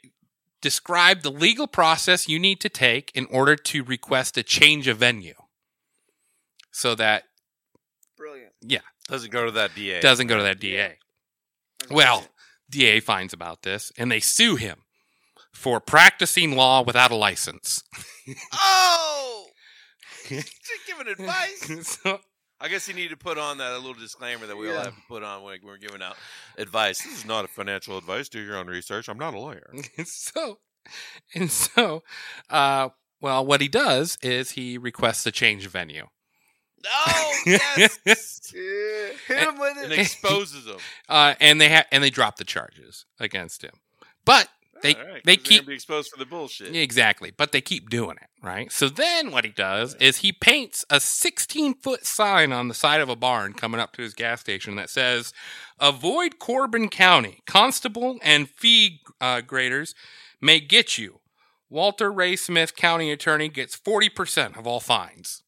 describe the legal process you need to take in order to request a change of venue. So that brilliant. Yeah, doesn't go to that D A. Doesn't go to that D A. Well, D A finds about this, and they sue him for practicing law without a license. Oh! Just giving advice. So, I guess you need to put on that little disclaimer that we yeah. all have to put on when we're giving out advice. This is not a financial advice. Do your own research. I'm not a lawyer. so, and so, uh, well, what he does is he requests a change of venue. Oh, yes. yeah. Hit him with it. And exposes him. Uh, and they ha- and they drop the charges against him. But they all right, they keep be exposed for the bullshit. Exactly. But they keep doing it, right? So then what he does right. is he paints a sixteen-foot sign on the side of a barn coming up to his gas station that says, "Avoid Corbin County. Constable and fee uh, graders may get you. Walter Ray Smith, county attorney, gets forty percent of all fines."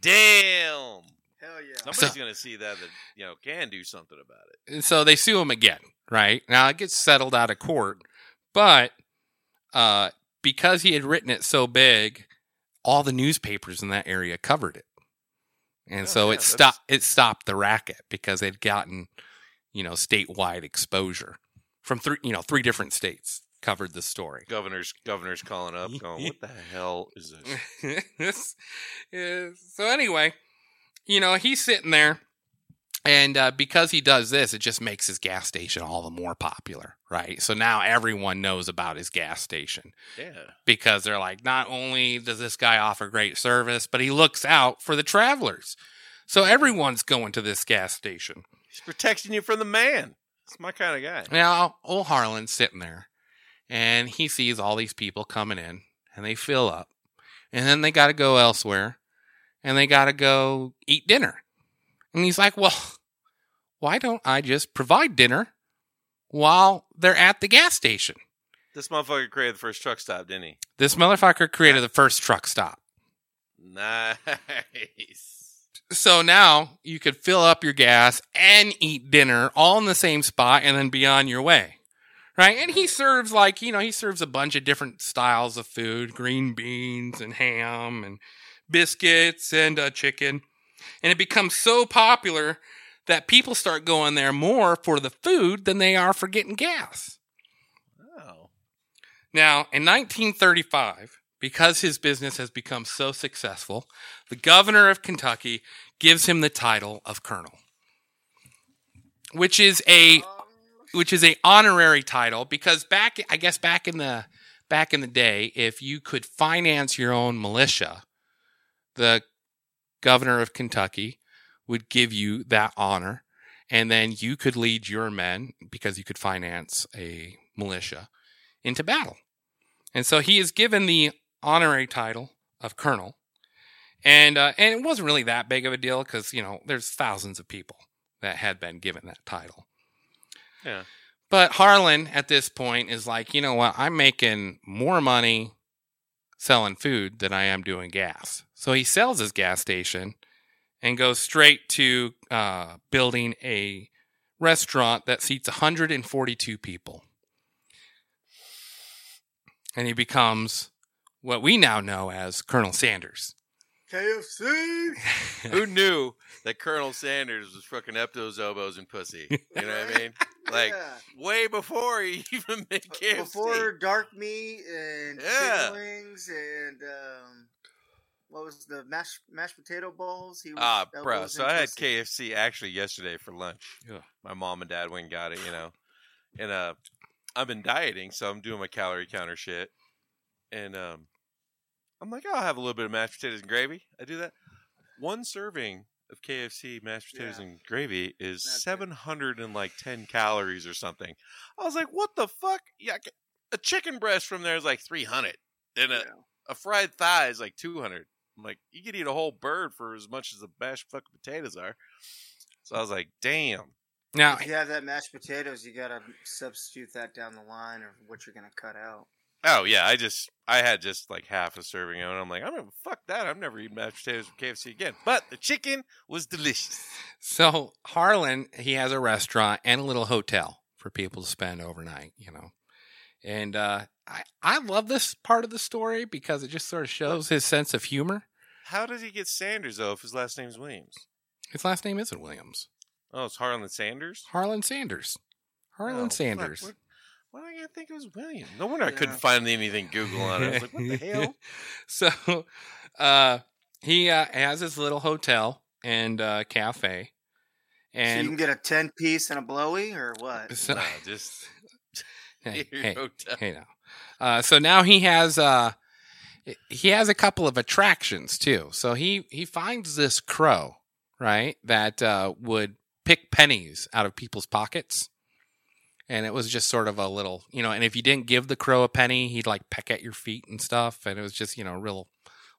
Damn! Hell yeah! Somebody's so, gonna see that that you know can do something about it. And so they sue him again, right? Now it gets settled out of court, but uh, because he had written it so big, all the newspapers in that area covered it, and oh, so yeah, it stopped. It stopped the racket because they'd gotten you know statewide exposure from three you know three different states covered the story. Governors, governors calling up, going, "What the hell is this?" this is, so anyway, you know, he's sitting there, and uh, because he does this, it just makes his gas station all the more popular, right? So now everyone knows about his gas station, yeah, because they're like, not only does this guy offer great service, but he looks out for the travelers. So everyone's going to this gas station. He's protecting you from the man. It's my kind of guy. Now, old Harlan's sitting there. And he sees all these people coming in, and they fill up. And then they got to go elsewhere, and they got to go eat dinner. And he's like, well, why don't I just provide dinner while they're at the gas station? This motherfucker created the first truck stop, didn't he? This motherfucker created the first truck stop. Nice. So now you could fill up your gas and eat dinner all in the same spot and then be on your way. Right, and he serves like, you know, he serves a bunch of different styles of food, green beans and ham and biscuits and uh, chicken. And it becomes so popular that people start going there more for the food than they are for getting gas. Oh. Now, in nineteen thirty-five, because his business has become so successful, the governor of Kentucky gives him the title of colonel, which is a which is a honorary title, because back I guess back in the back in the day, if you could finance your own militia, the governor of Kentucky would give you that honor, and then you could lead your men, because you could finance a militia, into battle. And so he is given the honorary title of colonel. And uh, and it wasn't really that big of a deal, because, you know, there's thousands of people that had been given that title. Yeah. But Harlan, at this point, is like, you know what? I'm making more money selling food than I am doing gas. So he sells his gas station and goes straight to uh, building a restaurant that seats one hundred forty-two people. And he becomes what we now know as Colonel Sanders. K F C! Who knew that Colonel Sanders was fucking up those elbows and pussy? You know what I mean? Like, yeah. Way before he even made K F C. Before dark meat and yeah. chicken wings and, um, what was the mashed, mashed potato balls? He was ah, bro. So I had pussy. K F C actually yesterday for lunch. Yeah. My mom and dad went and got it, you know. And, uh, I've been dieting, so I'm doing my calorie counter shit. And um, I'm like, I'll have a little bit of mashed potatoes and gravy. I do that. One serving of K F C mashed potatoes yeah. and gravy is That's seven hundred ten calories or something. I was like, what the fuck? Yeah, a chicken breast from there is like three hundred. And a, yeah. a fried thigh is like two hundred. I'm like, you could eat a whole bird for as much as the mashed fucking potatoes are. So I was like, damn. Now, if you have that mashed potatoes, you got to substitute that down the line or what you're going to cut out. Oh, yeah. I just, I had just like half a serving of it. I'm like, I'm going to fuck that. I'm never eating mashed potatoes from K F C again. But the chicken was delicious. So Harlan, he has a restaurant and a little hotel for people to spend overnight, you know. And uh, I, I love this part of the story because it just sort of shows his sense of humor. How does he get Sanders, though, if his last name's Williams? His last name isn't Williams. Oh, it's Harlan Sanders? Harlan Sanders. Harlan oh, Sanders. Fuck. Why did I gotta think it was William? No wonder yeah. I couldn't find anything Google on it. I was like, what the hell? So uh, he uh, has his little hotel and uh, cafe. And so you can get a ten-piece and a blowy or what? So, no, just hey, hey, hotel. Hey now. Uh, so now he has uh, he has a couple of attractions, too. So he, he finds this crow, right, that uh, would pick pennies out of people's pockets. And it was just sort of a little, you know, and if you didn't give the crow a penny, he'd like peck at your feet and stuff. And it was just, you know, a real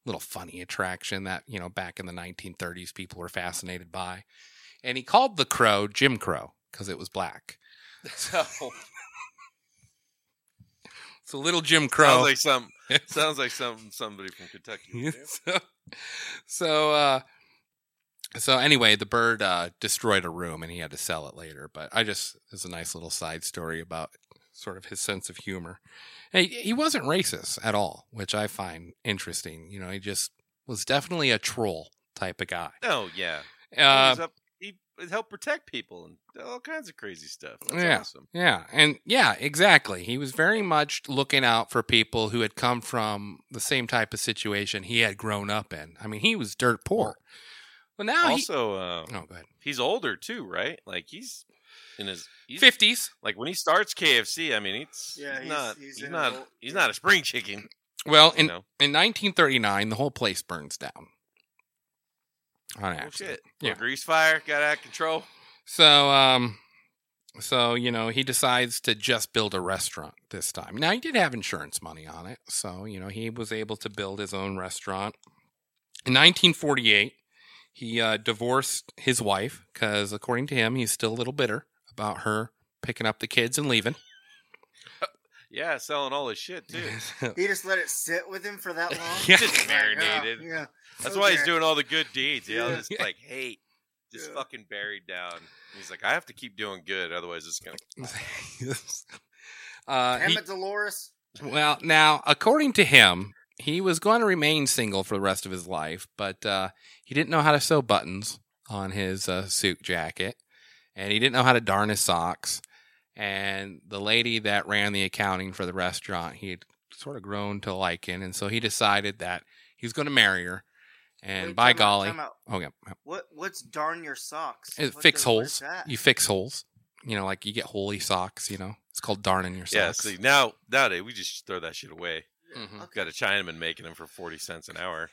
little funny attraction that, you know, back in the nineteen thirties, people were fascinated by. And he called the crow Jim Crow because it was black. So, so little Jim Crow. Sounds like some, sounds like some, somebody from Kentucky. so, so, uh, So anyway, the bird uh, destroyed a room, and he had to sell it later. But I just, it's a nice little side story about sort of his sense of humor. And he, he wasn't racist at all, which I find interesting. You know, he just was definitely a troll type of guy. Oh yeah, uh, he, up, he helped protect people and all kinds of crazy stuff. That's yeah, awesome. Yeah, and yeah, exactly. He was very much looking out for people who had come from the same type of situation he had grown up in. I mean, he was dirt poor. Well, now also, he... uh, oh, go ahead. He's older too, right? Like he's in his fifties. Like when he starts K F C, I mean, it's yeah, he's not he's, he's not old... he's not a spring chicken. Well, in know. in nineteen thirty-nine, the whole place burns down. On accident, oh, yeah, well, grease fire got out of control. So, um, so you know, he decides to just build a restaurant this time. Now he did have insurance money on it, so you know he was able to build his own restaurant in nineteen forty-eight. He uh, divorced his wife because, according to him, he's still a little bitter about her picking up the kids and leaving. Yeah, selling all his shit, too. He just let it sit with him for that long? Yeah. Just marinated. Yeah. Yeah. That's okay. Why he's doing all the good deeds. You know, yeah. Just like, hey, just yeah. fucking buried down. He's like, I have to keep doing good, otherwise it's going to... Damn it, Dolores. Well, now, according to him... He was going to remain single for the rest of his life, but uh, he didn't know how to sew buttons on his uh, suit jacket, and he didn't know how to darn his socks, And the lady that ran the accounting for the restaurant, he had sort of grown to like in. And so he decided that he was going to marry her. And Wait, by time golly. Time oh, yeah. What, what's darn your socks? It, fix the, holes. You fix holes. You know, like you get holy socks, you know. It's called darning your socks. Yeah, see, now, nowadays, we just throw that shit away. Mm-hmm. Okay. Got a Chinaman making them for forty cents an hour.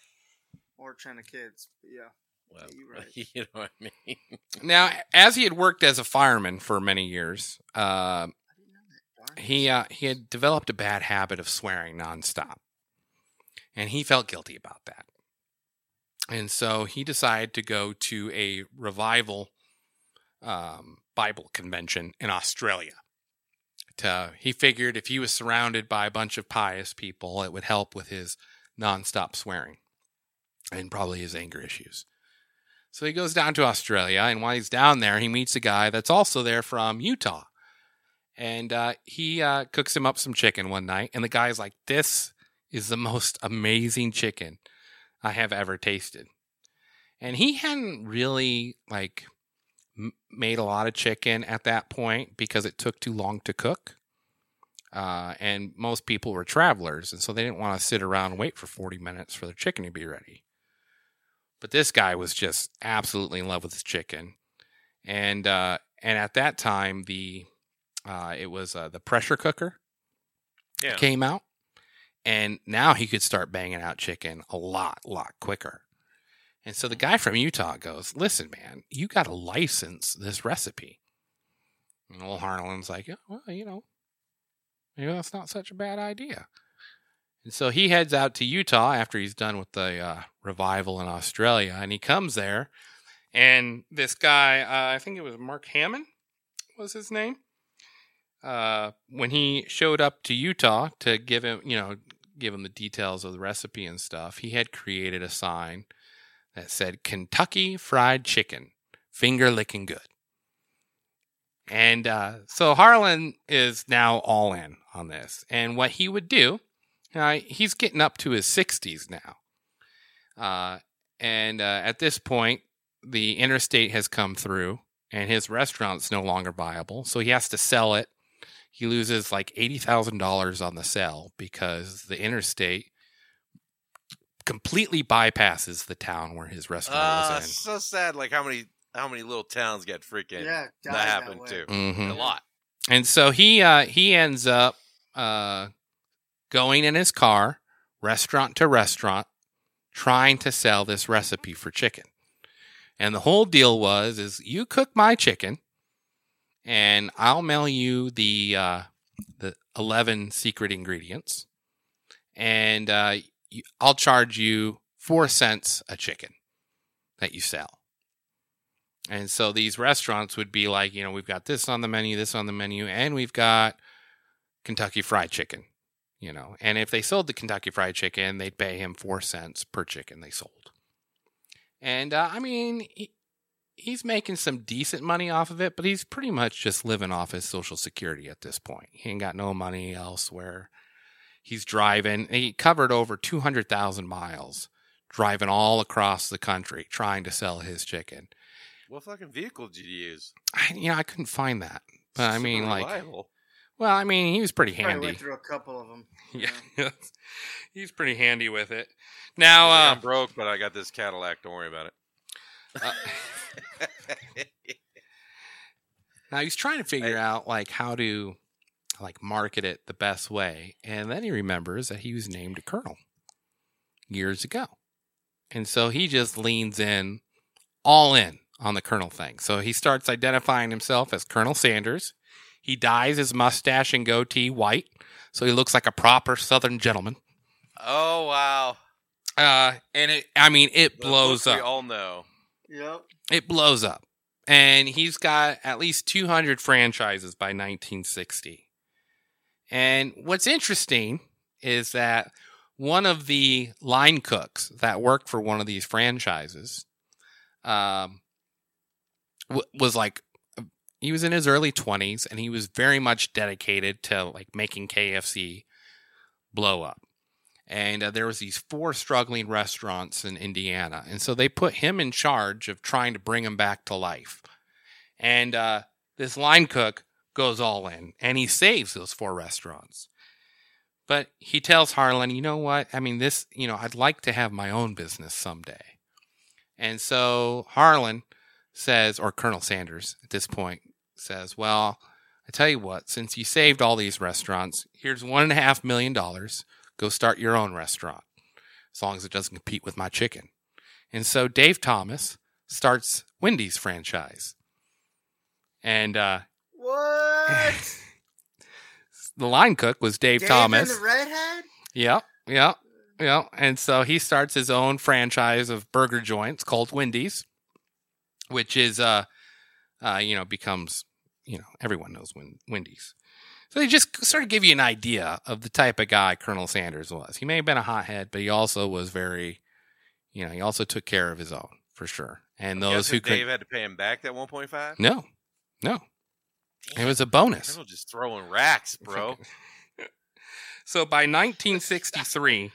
Or China kids. Yeah. Well, yeah, you're right. You know what I mean? Now, as he had worked as a fireman for many years, uh, he uh, he had developed a bad habit of swearing nonstop. And he felt guilty about that. And so he decided to go to a revival um, Bible convention in Australia. To, he figured if he was surrounded by a bunch of pious people, it would help with his nonstop swearing and probably his anger issues. So he goes down to Australia, and while he's down there, he meets a guy that's also there from Utah. And uh, he uh, cooks him up some chicken one night, and the guy's like, this is the most amazing chicken I have ever tasted. And he hadn't really, like... made a lot of chicken at that point because it took too long to cook. Uh, and most people were travelers, and so they didn't want to sit around and wait for forty minutes for their chicken to be ready. But this guy was just absolutely in love with his chicken. And uh, and at that time, the uh, it was uh, the pressure cooker yeah. came out. And now he could start banging out chicken a lot, lot quicker. And so the guy from Utah goes, listen, man, you got to license this recipe. And old Harlan's like, oh, well, you know, you know, that's not such a bad idea. And so he heads out to Utah after he's done with the uh, revival in Australia. And he comes there. And this guy, uh, I think it was Mark Hammond was his name. Uh, when he showed up to Utah to give him, you know, give him the details of the recipe and stuff, he had created a sign that said, Kentucky Fried Chicken, finger licking good. And uh, so Harlan is now all in on this. And what he would do, uh, he's getting up to his sixties now. Uh, and uh, at this point, the interstate has come through, and his restaurant's no longer viable. So he has to sell it. He loses like eighty thousand dollars on the sale because the interstate completely bypasses the town where his restaurant uh, was in. It's so sad, like how many how many little towns get freaking yeah, that happened too. Mm-hmm. A lot. And so he uh, he ends up uh, going in his car, restaurant to restaurant, trying to sell this recipe for chicken. And the whole deal was is you cook my chicken, and I'll mail you the uh, the eleven secret ingredients, and uh, I'll charge you four cents a chicken that you sell. And so these restaurants would be like, you know, we've got this on the menu, this on the menu, and we've got Kentucky Fried Chicken, you know. And if they sold the Kentucky Fried Chicken, they'd pay him four cents per chicken they sold. And, uh, I mean, he, he's making some decent money off of it, but he's pretty much just living off his Social Security at this point. He ain't got no money elsewhere. He's driving. He covered over two hundred thousand miles, driving all across the country, trying to sell his chicken. What fucking vehicle did you use? I, you know, I couldn't find that. But I mean, like, well, I mean, he was pretty handy. Probably went through a couple of them. Yeah, yeah. He's pretty handy with it. Now, I mean, uh, I'm broke, but I got this Cadillac. Don't worry about it. Uh, now he's trying to figure I, out like how to. like market it the best way. And then he remembers that he was named a colonel years ago. And so he just leans in, all in on the colonel thing. So he starts identifying himself as Colonel Sanders. He dyes his mustache and goatee white, so he looks like a proper Southern gentleman. Oh, wow. Uh, and it, I mean, it well, blows up. We all know. Yep. It blows up. And he's got at least two hundred franchises by nineteen sixty. And what's interesting is that one of the line cooks that worked for one of these franchises um, w- was like, he was in his early twenties, and he was very much dedicated to like making K F C blow up. And uh, there was these four struggling restaurants in Indiana. And so they put him in charge of trying to bring them back to life. And uh, this line cook goes all in, and he saves those four restaurants. But he tells Harlan, you know what? I mean, this, you know, I'd like to have my own business someday. And so Harlan says, or Colonel Sanders at this point says, well, I tell you what, since you saved all these restaurants, here's one and a half million dollars. Go start your own restaurant, as long as it doesn't compete with my chicken. And so Dave Thomas starts Wendy's franchise. And, uh, what? The line cook was Dave, Dave Thomas. And the redhead? Yeah, yeah, yeah. And so he starts his own franchise of burger joints called Wendy's, which is, uh, uh, you know, becomes, you know, everyone knows Wendy's. So they just sort of give you an idea of the type of guy Colonel Sanders was. He may have been a hothead, but he also was very, you know, he also took care of his own for sure. And those who Dave could, had to pay him back that one point five? No, no. It was a bonus. Colonel just throwing racks, bro. So by nineteen sixty-three,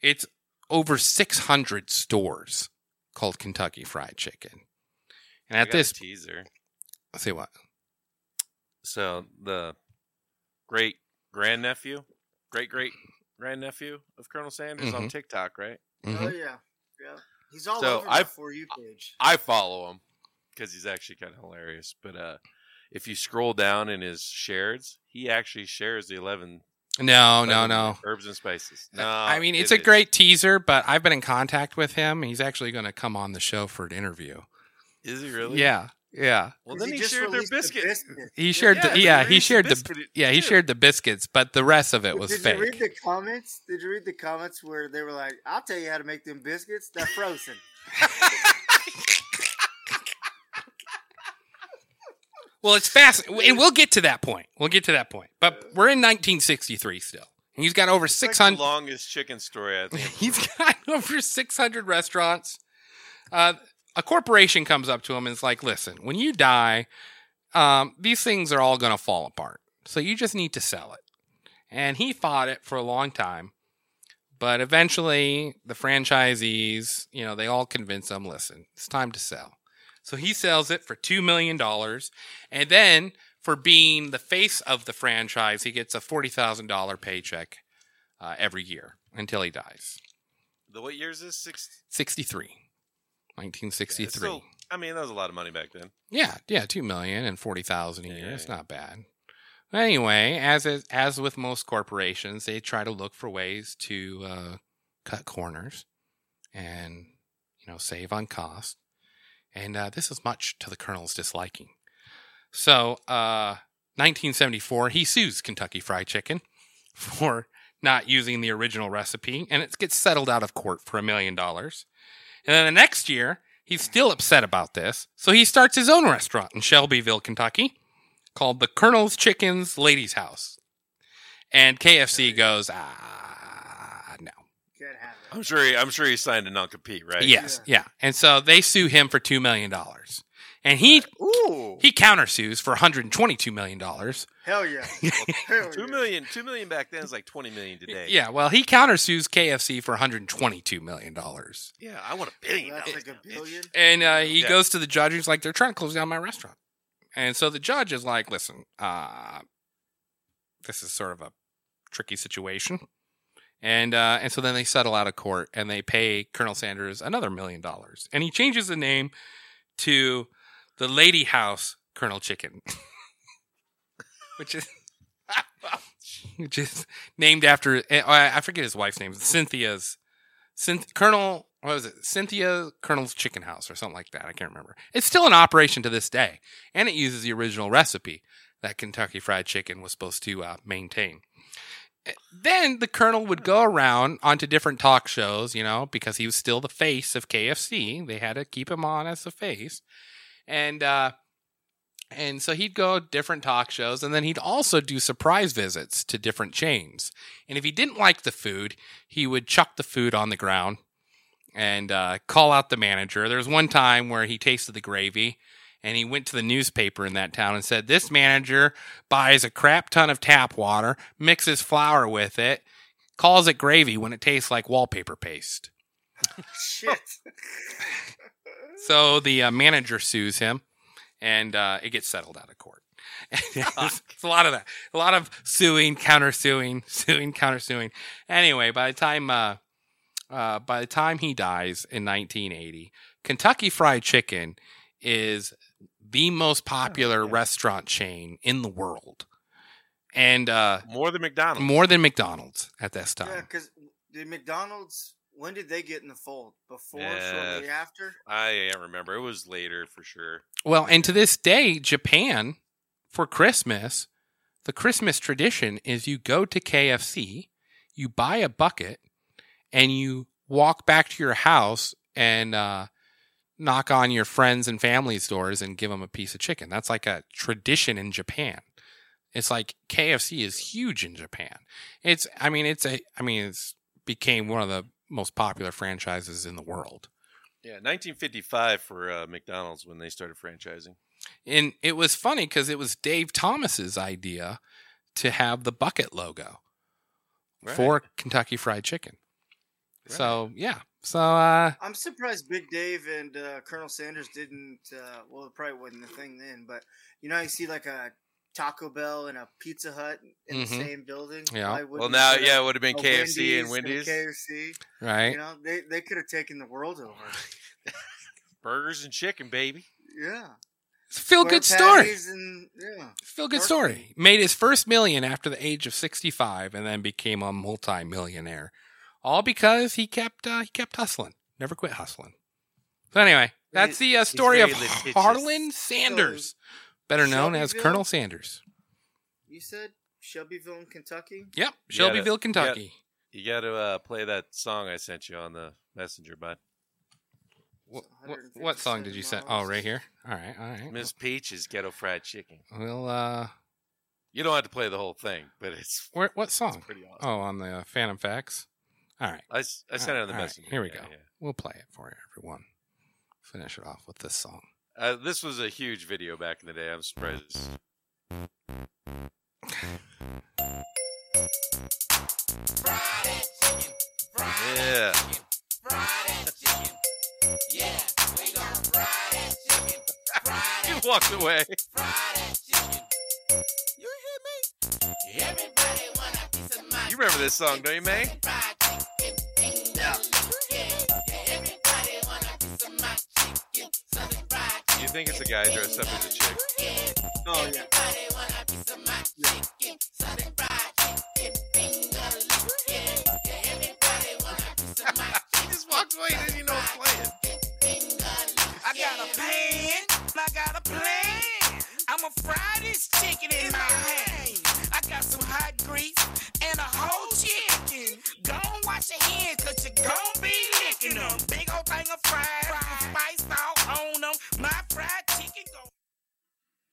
it's over six hundred stores called Kentucky Fried Chicken. And at this teaser, I'll say what? So the great grandnephew, great great grandnephew of Colonel Sanders mm-hmm. on TikTok, right? Mm-hmm. Oh yeah, yeah. He's all so over I, my For You page. I follow him because he's actually kind of hilarious, but uh. If you scroll down in his shareds, he actually shares the eleven. No, no, no. Herbs and spices. No, I mean, it's it a is. great teaser, but I've been in contact with him. He's actually going to come on the show for an interview. Is he really? Yeah, yeah. Well, then he, he shared their biscuit. The biscuits. He shared, yeah, the, yeah he shared the, the yeah, he shared the biscuits, but the rest of it was Did fake. Did you read the comments? Did you read the comments where they were like, "I'll tell you how to make them biscuits. They're frozen." Well, it's fast, and we'll get to that point. We'll get to that point. But we're in nineteen sixty-three still, and he's got over it's six hundred. Like the longest chicken story, I think. He's got over six hundred restaurants. Uh, a corporation comes up to him and is like, "Listen, when you die, um, these things are all going to fall apart. So you just need to sell it." And he fought it for a long time, but eventually the franchisees, you know, they all convince him, "Listen, it's time to sell." So he sells it for two million dollars, and then for being the face of the franchise, he gets a forty thousand dollars paycheck uh, every year until he dies. The what year is this? sixty-three nineteen sixty-three. Yeah, still, I mean, that was a lot of money back then. Yeah, yeah, two million dollars and forty thousand dollars a year. Yeah. It's not bad. But anyway, as is, as with most corporations, they try to look for ways to uh, cut corners and, you know, save on cost. And uh, this is much to the Colonel's disliking. So, uh, nineteen seventy-four, he sues Kentucky Fried Chicken for not using the original recipe, and it gets settled out of court for a million dollars. And then the next year, he's still upset about this, so he starts his own restaurant in Shelbyville, Kentucky, called the Colonel's Chicken's Ladies' House. And K F C goes, ah, no. I'm sure he, I'm sure he signed a non-compete, right? Yes, yeah. yeah. And so they sue him for two million dollars. And he Ooh. he countersues for one hundred twenty-two million dollars. Hell yeah. Hell two million dollars two million dollars back then is like twenty million dollars today. Yeah, well, he countersues K F C for one hundred twenty-two million dollars. Yeah, I want a billion. That's like a billion. And uh, he yeah. goes to the judge, he's like, "They're trying to close down my restaurant." And so the judge is like, "Listen, uh, this is sort of a tricky situation." And uh, and so then they settle out of court, and they pay Colonel Sanders another million dollars. And he changes the name to the Lady House Colonel Chicken, which is which is named after, I forget his wife's name, Cynthia's, Cynth- Colonel, what was it? Cynthia Colonel's Chicken House or something like that. I can't remember. It's still in operation to this day, and it uses the original recipe that Kentucky Fried Chicken was supposed to uh, maintain. Then the Colonel would go around onto different talk shows, you know, because he was still the face of K F C. They had to keep him on as the face. And uh, and so he'd go different talk shows, and then he'd also do surprise visits to different chains. And if he didn't like the food, he would chuck the food on the ground and uh, call out the manager. There was one time where he tasted the gravy, and he went to the newspaper in that town and said, "This manager buys a crap ton of tap water, mixes flour with it, calls it gravy when it tastes like wallpaper paste." Shit. So the uh, manager sues him, and uh, it gets settled out of court. It's a lot of that. A lot of suing, counter suing, suing, counter suing. Anyway, by the time uh, uh, by the time he dies in nineteen eighty, Kentucky Fried Chicken is the most popular oh, yeah. restaurant chain in the world, and uh, more than McDonald's. More than McDonald's at this time. Yeah, because did McDonald's? When did they get in the fold? Before, yeah, shortly after? I can't remember. It was later for sure. Well, and to this day, Japan, for Christmas, the Christmas tradition is you go to K F C, you buy a bucket, and you walk back to your house and uh, knock on your friends and family's doors and give them a piece of chicken. That's like a tradition in Japan. It's like K F C is huge in Japan. It's, I mean, it's a, I mean, it's became one of the most popular franchises in the world. Yeah, nineteen fifty-five for uh, McDonald's when they started franchising. And it was funny because it was Dave Thomas's idea to have the bucket logo right. for Kentucky Fried Chicken. Right. So, yeah. So uh, I'm surprised Big Dave and uh, Colonel Sanders didn't, uh, well, it probably wasn't the thing then, but you know, you see like a Taco Bell and a Pizza Hut in mm-hmm. the same building. Yeah. Well, now, yeah, it would have been oh, K F C and Wendy's. And K F C. Right. You know, they, they could have taken the world over. Burgers and chicken, baby. Yeah. It's a feel-good story. And, yeah. Feel-good story. Made his first million after the age of sixty-five and then became a multi-millionaire. All because he kept uh, he kept hustling. Never quit hustling. So anyway, that's the uh, story of litigious. Harlan Sanders. So, better known as Colonel Sanders. You said Shelbyville in Kentucky? Yep, Shelbyville, Kentucky. You got to uh, play that song I sent you on the messenger, bud. What, what, what song did you send? Oh, right here? All right, all right. Miss Peach's Ghetto Fried Chicken. Well, uh... You don't have to play the whole thing, but it's... Where, what song? It's pretty awesome. Oh, on the uh, Phantom Facts? All right. I, I sent it on the messenger. Right, here we go. Yeah. We'll play it for everyone. Finish it off with this song. Uh, this was a huge video back in the day. I'm surprised. Yeah. He walked away. You remember this song, don't you, May? I think it's a guy dressed up as a chick. Oh, yeah. He just walked away and didn't even know I was playing. I got a pan, I got a plan. I'm a fry this chicken in my hand. I got some hot grease and a whole chicken. Go and wash your hands, cause you're gonna be licking them. Big old thing of fries, spice all on them.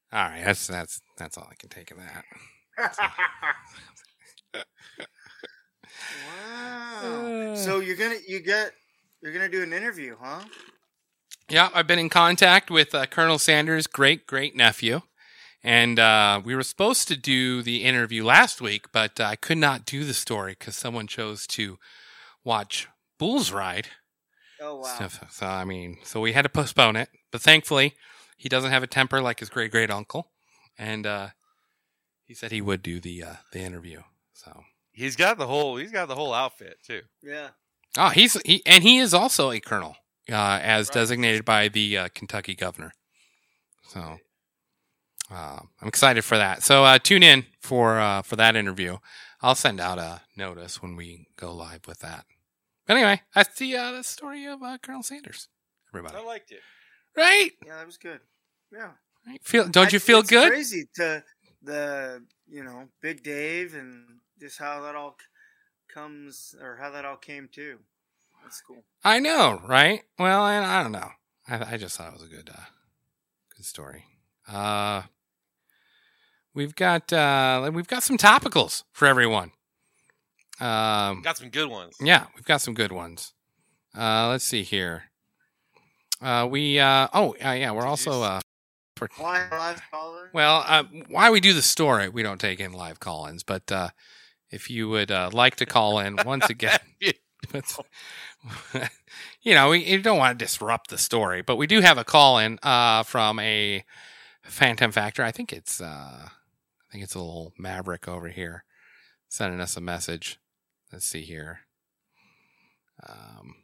All right, that's that's that's all I can take of that. Wow! Uh, so you're gonna you get you're gonna do an interview, huh? Yeah, I've been in contact with uh, Colonel Sanders' great great nephew, and uh, we were supposed to do the interview last week, but uh, I could not do the story because someone chose to watch Bulls Ride. Oh wow! So, so I mean, so we had to postpone it, but thankfully. He doesn't have a temper like his great-great-uncle, and uh, he said he would do the uh, the interview. So he's got the whole he's got the whole outfit too. Yeah. Oh, he's he and he is also a colonel, uh, as right. designated by the uh, Kentucky governor. So uh, I'm excited for that. So uh, tune in for uh, for that interview. I'll send out a notice when we go live with that. But anyway, that's the uh, the story of uh, Colonel Sanders. Everybody, I liked it. Right? Yeah, that was good. Yeah. Right. Feel? Don't I, you feel it's good? Crazy to the you know Big Dave and just how that all comes or how that all came to. That's cool. I know, right? Well, and I don't know. I, I just thought it was a good, uh, good story. Uh, we've got uh, we've got some topicals for everyone. Um, got some good ones. Yeah, we've got some good ones. Uh, let's see here. Uh, we, uh, oh, uh, yeah, we're also, uh, for, well, uh, why we do the story, we don't take in live call-ins, but, uh, if you would, uh, like to call in once again, you know, we you don't want to disrupt the story, but we do have a call in, uh, from a Phantom Factor. I think it's uh, I think it's a little Maverick over here sending us a message. Let's see here. Um,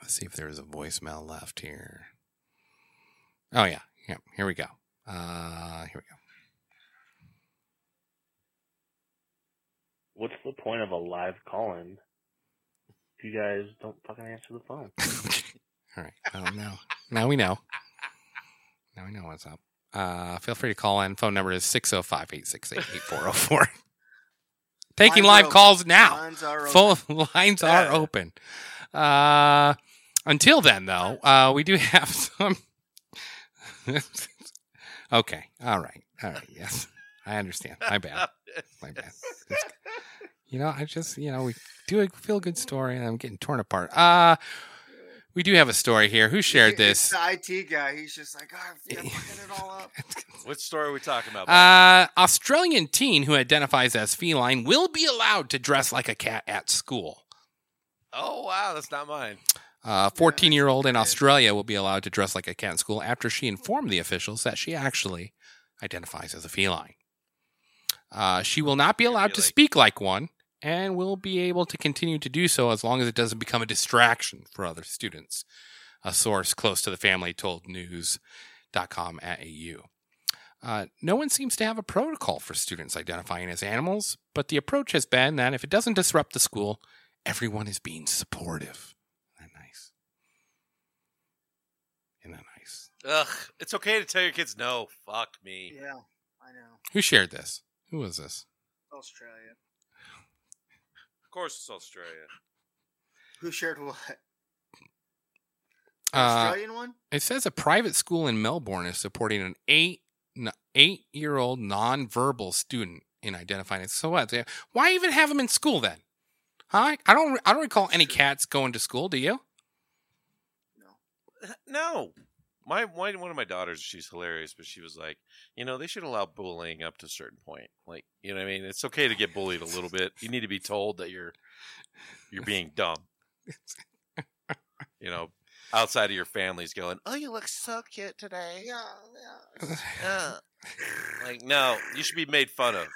let's see if there's a voicemail left here. Oh yeah, yeah. Here we go. Uh, here we go. What's the point of a live call-in if you guys don't fucking answer the phone? All right. I don't know. Now we know. Now we know what's up. Uh, feel free to call in. Phone number is six oh five, eight six eight, eight four oh four. Taking live calls now. Lines are open. Full lines are open. Uh, until then, though, uh, we do have some. Okay. All right. All right. Yes. I understand. My bad. My bad. It's, you know, I just, you know, we do a feel-good story, and I'm getting torn apart. Uh, we do have a story here. Who shared this? It's the I T guy. He's just like, oh, I'm fucking it all up. What story are we talking about? Uh, Australian teen who identifies as feline will be allowed to dress like a cat at school. Oh, wow. That's not mine. Uh, fourteen-year-old in Australia will be allowed to dress like a cat in school after she informed the officials that she actually identifies as a feline. Uh, she will not be allowed to speak like one and will be able to continue to do so as long as it doesn't become a distraction for other students, a source close to the family told news dot com dot a u. Uh, no one seems to have a protocol for students identifying as animals, but the approach has been that if it doesn't disrupt the school, everyone is being supportive. Isn't that nice? Isn't that nice? Ugh, it's okay to tell your kids no. Fuck me. Yeah, I know. Who shared this? Who was this? Australia. Of course it's Australia. Who shared what? Uh, Australian one? It says a private school in Melbourne is supporting an eight, eight-year-old nonverbal student in identifying as so what? Why even have them in school then? Huh? I don't I don't recall any cats going to school, do you? No. No. My one of my daughters, she's hilarious, but she was like, you know, they should allow bullying up to a certain point. Like, you know what I mean? It's okay to get bullied a little bit. You need to be told that you're you're being dumb. You know, outside of your family's going, oh, you look so cute today. Yeah, yeah. Yeah. Like, no, you should be made fun of.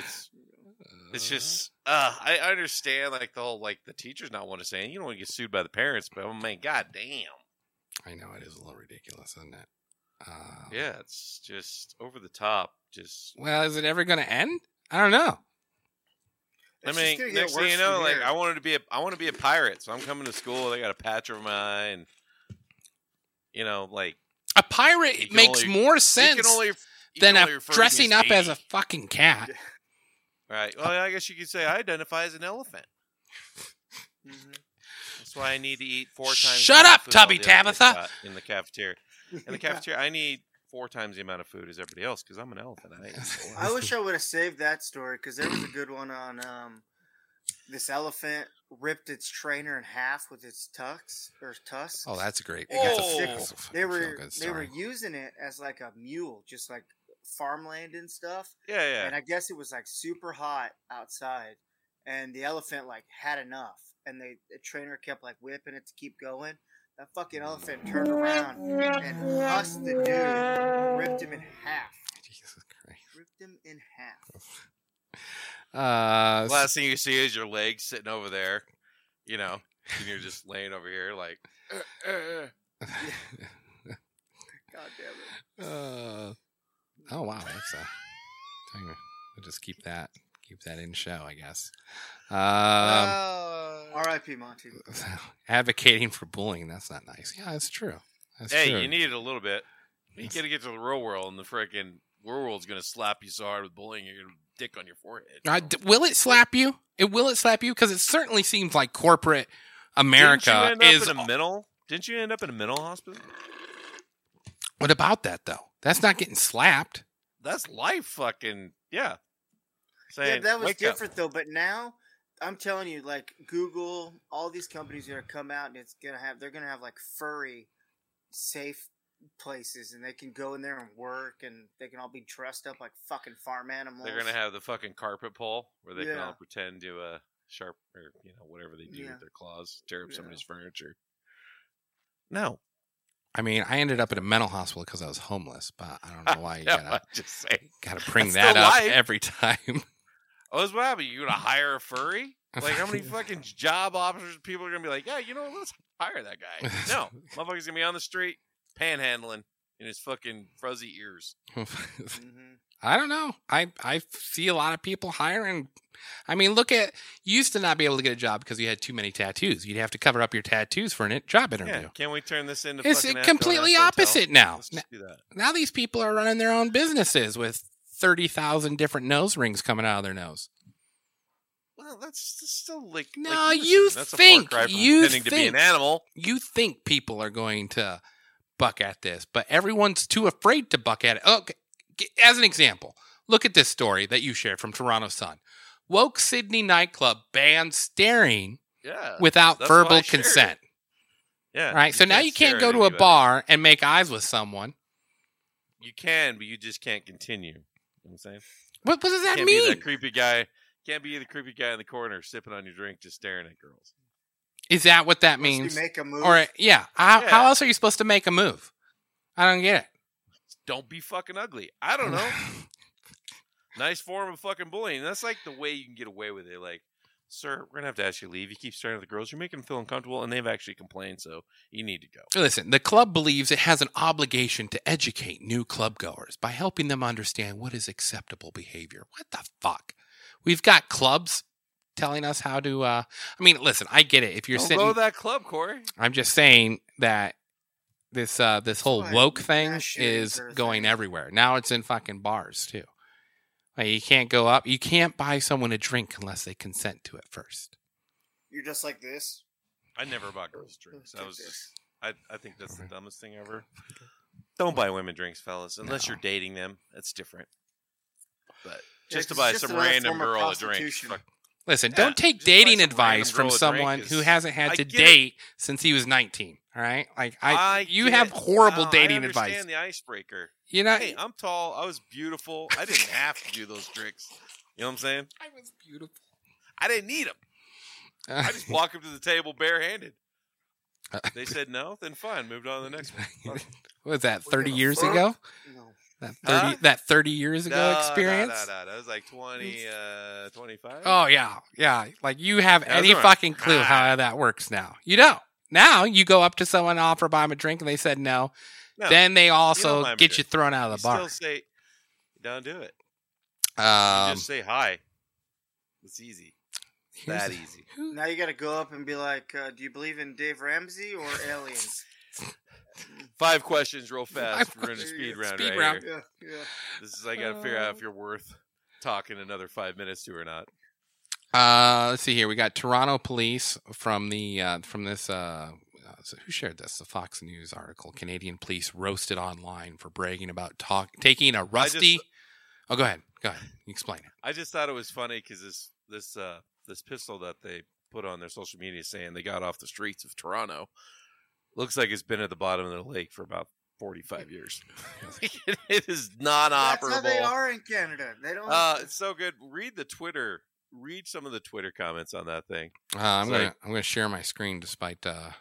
It's It's just, uh, I understand, like, the whole, like, the teachers not want to say anything. You don't want to get sued by the parents, but, oh, man, goddamn. I know, it is a little ridiculous, isn't it? Um, yeah, it's just over the top. Just Well, is it ever going to end? I don't know. It's I mean, next thing you know, like, here. I wanted to be a, I want to be a pirate, so I'm coming to school, they got a patch over my eye, and, you know, like. A pirate makes only, more sense you can only, you than can only a, dressing up eighty. As a fucking cat. Yeah. Right. Well, I guess you could say I identify as an elephant. Mm-hmm. That's why I need to eat four times. Shut up, Tubby Tabitha. In the cafeteria. In the cafeteria, I need four times the amount of food as everybody else because I'm an elephant. I, I wish I would have saved that story because there was a good one on um, this elephant ripped its trainer in half with its tucks or tusks. Oh, that's great. Oh. That's a they were they were using it as like a mule, just like. Farmland and stuff. Yeah, yeah. And I guess it was like super hot outside, and the elephant like had enough, and they, the trainer kept like whipping it to keep going. That fucking elephant turned around and hussed the dude, ripped him in half. Jesus Christ! Ripped him in half. Uh, last thing you see is your leg sitting over there, you know, and you're just laying over here like. Uh, uh. Yeah. God damn it. Uh. Oh wow, that's a. We'll just keep that, keep that in show, I guess. Um, uh, R I P Monty. Advocating for bullying—that's not nice. Yeah, that's true. That's hey, true. You need it a little bit. You yes. gotta get to the real world, and the freaking real world's gonna slap you so hard with bullying, you're gonna dick on your forehead. You know? uh, d- will it slap you? It will it slap you because it certainly seems like corporate America Didn't you end is up in a mental. Didn't you end up in a mental hospital? What about that though? That's not getting slapped. That's life fucking, yeah. Saying, yeah, that was different up. Though, but now I'm telling you, like Google, all these companies are gonna come out and it's gonna have they're gonna have like furry safe places and they can go in there and work and they can all be dressed up like fucking farm animals. They're gonna have the fucking carpet pole where they yeah. can all pretend to uh sharp or you know, whatever they do yeah. with their claws, tear up yeah. somebody's furniture. No. I mean, I ended up at a mental hospital because I was homeless, but I don't know why you gotta, just gotta bring that up life. every time. Oh, that's what happened. You gonna hire a furry? Like, how many fucking job offers people are gonna be like, yeah, you know what? Let's hire that guy. No, motherfucker's gonna be on the street panhandling in his fucking fuzzy ears. Mm-hmm. I don't know. I, I see a lot of people hiring. I mean, look at, you used to not be able to get a job because you had too many tattoos. You'd have to cover up your tattoos for a job interview. Yeah, can we turn this into it's fucking It's completely opposite hotel? now. Let's just do that. Now these people are running their own businesses with thirty thousand different nose rings coming out of their nose. Well, that's, that's still like... No, like, listen, you that's think... A you think... To be an animal. You think people are going to buck at this, but everyone's too afraid to buck at it. Okay. As an example, look at this story that you shared from Toronto Sun. Woke Sydney nightclub bans staring yeah, without verbal consent. Yeah. Right. So now you can't go to anybody. a bar and make eyes with someone. You can, but you just can't continue. You know what I'm saying? What, what does that can't mean? Be that creepy guy, can't be the creepy guy in the corner sipping on your drink, just staring at girls. Is that what that Unless means? You make a move. Or yeah. How, yeah. How else are you supposed to make a move? I don't get it. Don't be fucking ugly. I don't know. Nice form of fucking bullying. That's like the way you can get away with it. Like, sir, we're going to have to ask you to leave. You keep staring at the girls. You're making them feel uncomfortable, and they've actually complained, so you need to go. Listen, the club believes it has an obligation to educate new club goers by helping them understand what is acceptable behavior. What the fuck? We've got clubs telling us how to... Uh, I mean, listen, I get it. If you're don't sitting... Don't go to that club, Corey. I'm just saying that... This uh, this whole woke thing is going everywhere. Now it's in fucking bars, too. Like, you can't go up. You can't buy someone a drink unless they consent to it first. You're just like this? I never bought girls drinks. I was just, I, I think that's the dumbest thing ever. Don't buy women drinks, fellas, unless no. you're dating them. That's different. But just yeah, to buy just some random girl a drink. Fuck. Listen, yeah, don't take dating advice from someone is, who hasn't had to date it. since he was nineteen. All right, like I, I you have horrible uh, dating advice. I understand advice. the icebreaker. You know, hey, I'm tall. I was beautiful. I didn't have to do those tricks. You know what I'm saying? I was beautiful. I didn't need them. Uh, I just walked up to the table barehanded. Uh, they said no, then fine. Moved on to the next one. What was that? Thirty years fuck? ago? No. That thirty huh? that thirty years ago no, experience? No, no, no, that was like twenty, uh, twenty-five. Oh yeah, yeah. Like you have yeah, any fucking clue how that works now? You don't. Now you go up to someone and offer buy them a drink, and they said no. no then they also you get you thrown out of the you bar. Still say, don't do it. Um, just say hi. It's easy. It's that a, easy. Now you got to go up and be like, uh, "Do you believe in Dave Ramsey or aliens?" Five questions real fast. We're in a speed round speed right round. here. Yeah, yeah. This is I got to uh, figure out if you're worth talking another five minutes to or not. Uh, let's see here. We got Toronto police from the uh, from this. Uh, so who shared this? The Fox News article. Canadian police roasted online for bragging about talk, taking a rusty. Just, oh, go ahead. Go ahead. Explain it. I just thought it was funny because this this uh, this pistol that they put on their social media saying they got off the streets of Toronto. Looks like it's been at the bottom of the lake for about forty-five years. It is non-operable. That's how they are in Canada. They don't. Uh, it's so good. Read the Twitter. Read some of the Twitter comments on that thing. Uh, I'm gonna like, I'm gonna share my screen despite uh,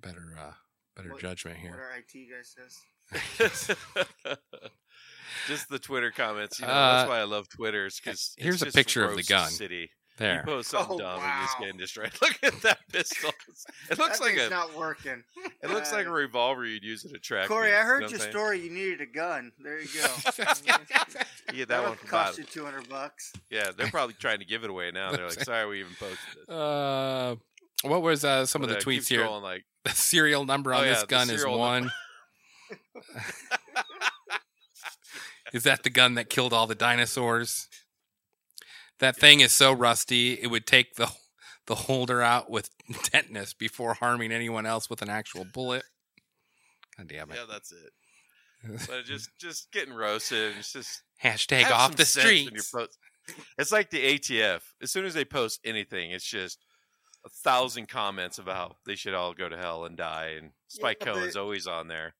better uh, better what, judgment here. What our I T guy says. Just the Twitter comments. You know, uh, that's why I love Twitters because here's it's a picture of the gun. City. There. You post something oh, dumb wow. and just getting destroyed. Look at that pistol. It looks that like a not working. It looks uh, like a revolver you'd use at a track. Corey, I heard you know your story. You needed a gun. There you go. Yeah, that, that one cost you two hundred bucks. Yeah, they're probably trying to give it away now. They're like, sorry, we even posted this. Uh, what was uh, some but of the tweets here? Scrolling, like, the serial number on oh, yeah, this gun is one. Is that the gun that killed all the dinosaurs? That thing is so rusty, it would take the the holder out with tetanus before harming anyone else with an actual bullet. God damn it. Yeah, that's it. But just just getting roasted. It's just hashtag off the streets. It's like the A T F. As soon as they post anything, it's just a thousand comments about they should all go to hell and die. And Spike yeah, Cohen's always on there.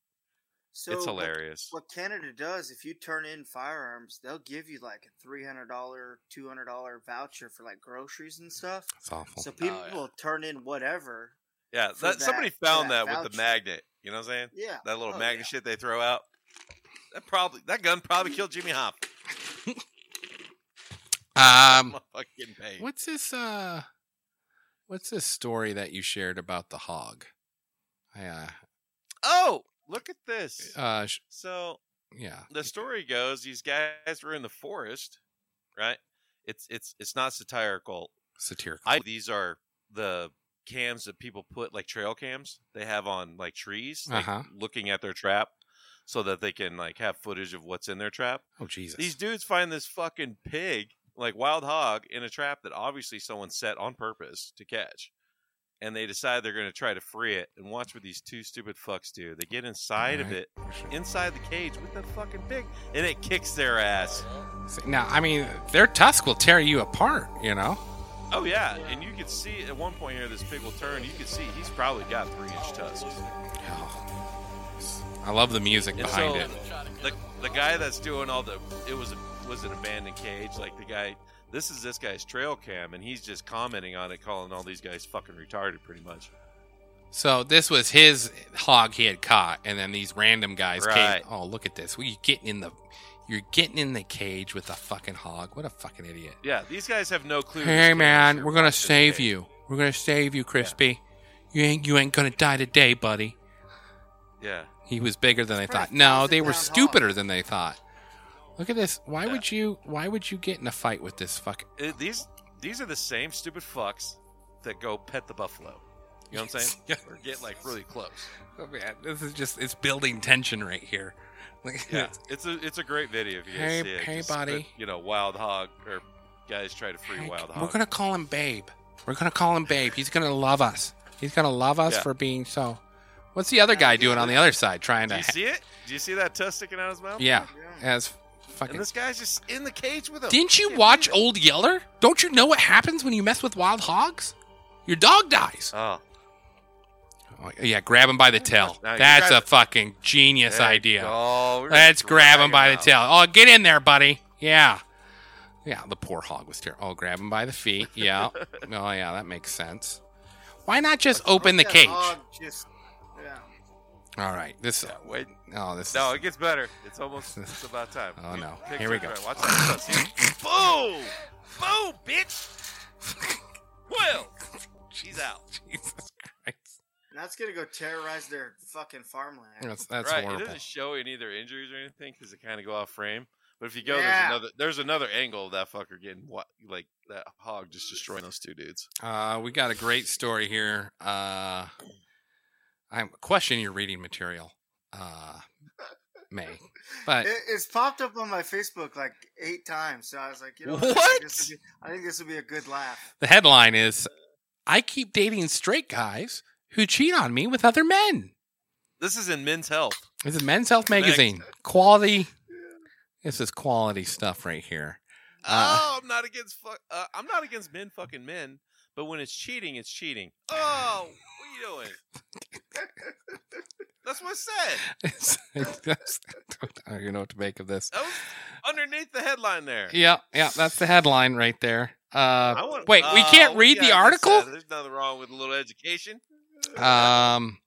So it's hilarious. What, what Canada does, if you turn in firearms, they'll give you like a three hundred dollars, two hundred dollars voucher for like groceries and stuff. That's awful. So people oh, yeah. will turn in whatever. Yeah, that, that, somebody found that, that with the magnet. You know what I'm saying? Yeah. That little oh, magnet yeah. shit they throw out. That probably that gun probably killed Jimmy Hoffa. Um, what's this? Uh, what's this story that you shared about the hog? I, uh, oh, look at this! Uh, sh- so yeah, the story goes: these guys were in the forest, right? It's it's it's not satirical. Satirical. I, these are the cams that people put, like trail cams, they have on like trees, like, uh-huh. looking at their trap. So that they can like have footage of what's in their trap. Oh Jesus! These dudes find this fucking pig, like wild hog, in a trap that obviously someone set on purpose to catch, and they decide they're going to try to free it. And watch what these two stupid fucks do. They get inside right. of it, inside the cage with the fucking pig, and it kicks their ass. Now, I mean, their tusks will tear you apart, you know. Oh yeah, and you can see at one point here, this pig will turn. You can see he's probably got three-inch tusks. Oh. I love the music behind so, it. The, the guy that's doing all the it was a, was an abandoned cage. Like the guy, this is this guy's trail cam, and he's just commenting on it, calling all these guys fucking retarded, pretty much. So this was his hog he had caught, and then these random guys right. came. Oh, look at this! Well, you getting in the you're getting in the cage with a fucking hog. What a fucking idiot! Yeah, these guys have no clue. Hey man, we're gonna save you. We're gonna save you, Crispy. Yeah. You ain't you ain't gonna die today, buddy. Yeah. He was bigger than they thought. No, they were stupider than they thought. Look at this. Why yeah. would you? Why would you get in a fight with this fuck? It, these these are the same stupid fucks that go pet the buffalo. You know what I'm saying? yeah. Or get like really close. Oh man, this is just it's building tension right here. Like, yeah, it's a it's a great video if you guys hey, see it. Hey, just, buddy. You know, wild hog or guys try to free hey, wild hog. We're gonna call him Babe. We're gonna call him Babe. He's gonna love us. He's gonna love us yeah. for being so. What's the other guy doing on the other side trying to... Do you see it? Do you see that tusk sticking out of his mouth? Yeah. yeah. As fucking... And this guy's just in the cage with him. Didn't you watch Old Yeller? Don't you know what happens when you mess with wild hogs? Your dog dies. Oh. oh yeah, grab him by the tail. No, That's a fucking genius idea. Go. Let's grab him by the tail. Oh, get in there, buddy. Yeah. Yeah, the poor hog was terrible. Oh, grab him by the feet. Yeah. oh, yeah, that makes sense. Why not just open the cage? Just... All right, this. Yeah, wait. Oh, this. No, is, it gets better. It's almost. It's about time. Oh no! Pick Here we go. Right. Watch that. Boom! Boom, bitch! Well, she's out. Jesus Christ! That's gonna go terrorize their fucking farmland. That's, that's right. Horrible. It doesn't show any of their injuries or anything because they kind of go off frame. But if you go, yeah. there's another. There's another angle of that fucker getting what, like that hog just destroying those two dudes. Uh, we got a great story here. Uh. I'm questioning your reading material, uh, May. But it, it's popped up on my Facebook like eight times, so I was like, you know what? what? This would be, I think this would be a good laugh. The headline is, I keep dating straight guys who cheat on me with other men. This is in Men's Health. This is Men's Health magazine. Next. Quality. This is quality stuff right here. Uh, oh, I'm not against. Fu- uh, I'm not against men fucking men, but when it's cheating, it's cheating. Oh. Doing. That's what I said. I don't even know what to make of this. That was underneath the headline there. Yeah, yeah, that's the headline right there. Uh, want, wait, uh, we can't read yeah, the article? There's nothing wrong with a little education. Um,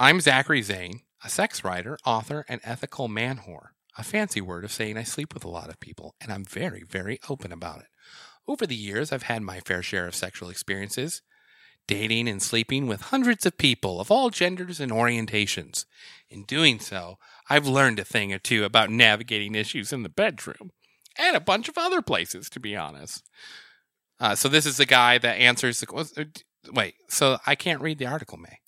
I'm Zachary Zane, a sex writer, author, and ethical man whore. A fancy word of saying I sleep with a lot of people, and I'm very, very open about it. Over the years, I've had my fair share of sexual experiences. Dating and sleeping with hundreds of people of all genders and orientations. In doing so, I've learned a thing or two about navigating issues in the bedroom and a bunch of other places, to be honest. Uh, so this is the guy that answers the... Wait, so I can't read the article, May.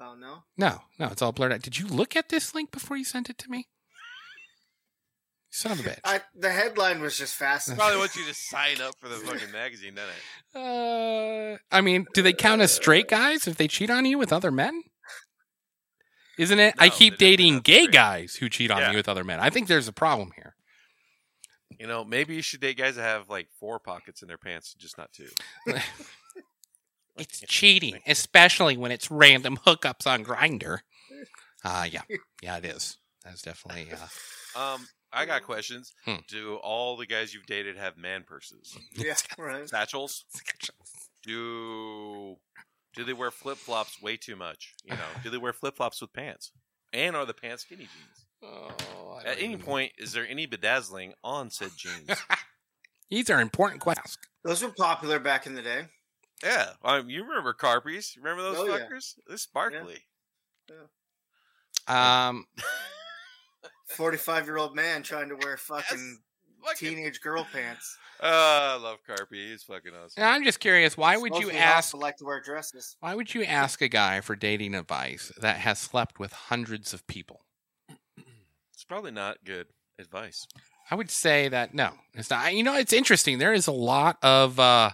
Oh, no? No, no, it's all blurred out. Did you look at this link before you sent it to me? Son of a bitch. I, the headline was just fascinating. Probably want you to sign up for the fucking magazine, doesn't it? Uh, I mean, do they count as straight guys if they cheat on you with other men? Isn't it? No, I keep dating gay straight. guys who cheat on yeah. me with other men. I think there's a problem here. You know, maybe you should date guys that have like four pockets in their pants, just not two. It's cheating, especially when it's random hookups on Grindr. Uh, yeah. Yeah, it is. That's definitely... Uh, um. I got questions. Hmm. Do all the guys you've dated have man purses? Yeah, right. Satchels? Do Do they wear flip-flops way too much? You know, do they wear flip-flops with pants? And are the pants skinny jeans? Oh, At any know. point, is there any bedazzling on said jeans? These are important questions. Those were popular back in the day. Yeah. Um, you remember Carpies? You remember those oh, fuckers? Yeah. They're sparkly. Yeah. Yeah. Um, forty-five-year-old man trying to wear fucking... teenage girl pants. Uh, I love Carpy. He's fucking awesome. Now, I'm just curious. Why would Supposedly you ask? Like to wear dresses. Why would you ask a guy for dating advice that has slept with hundreds of people? It's probably not good advice. I would say that no, it's not. You know, it's interesting. There is a lot of. Uh,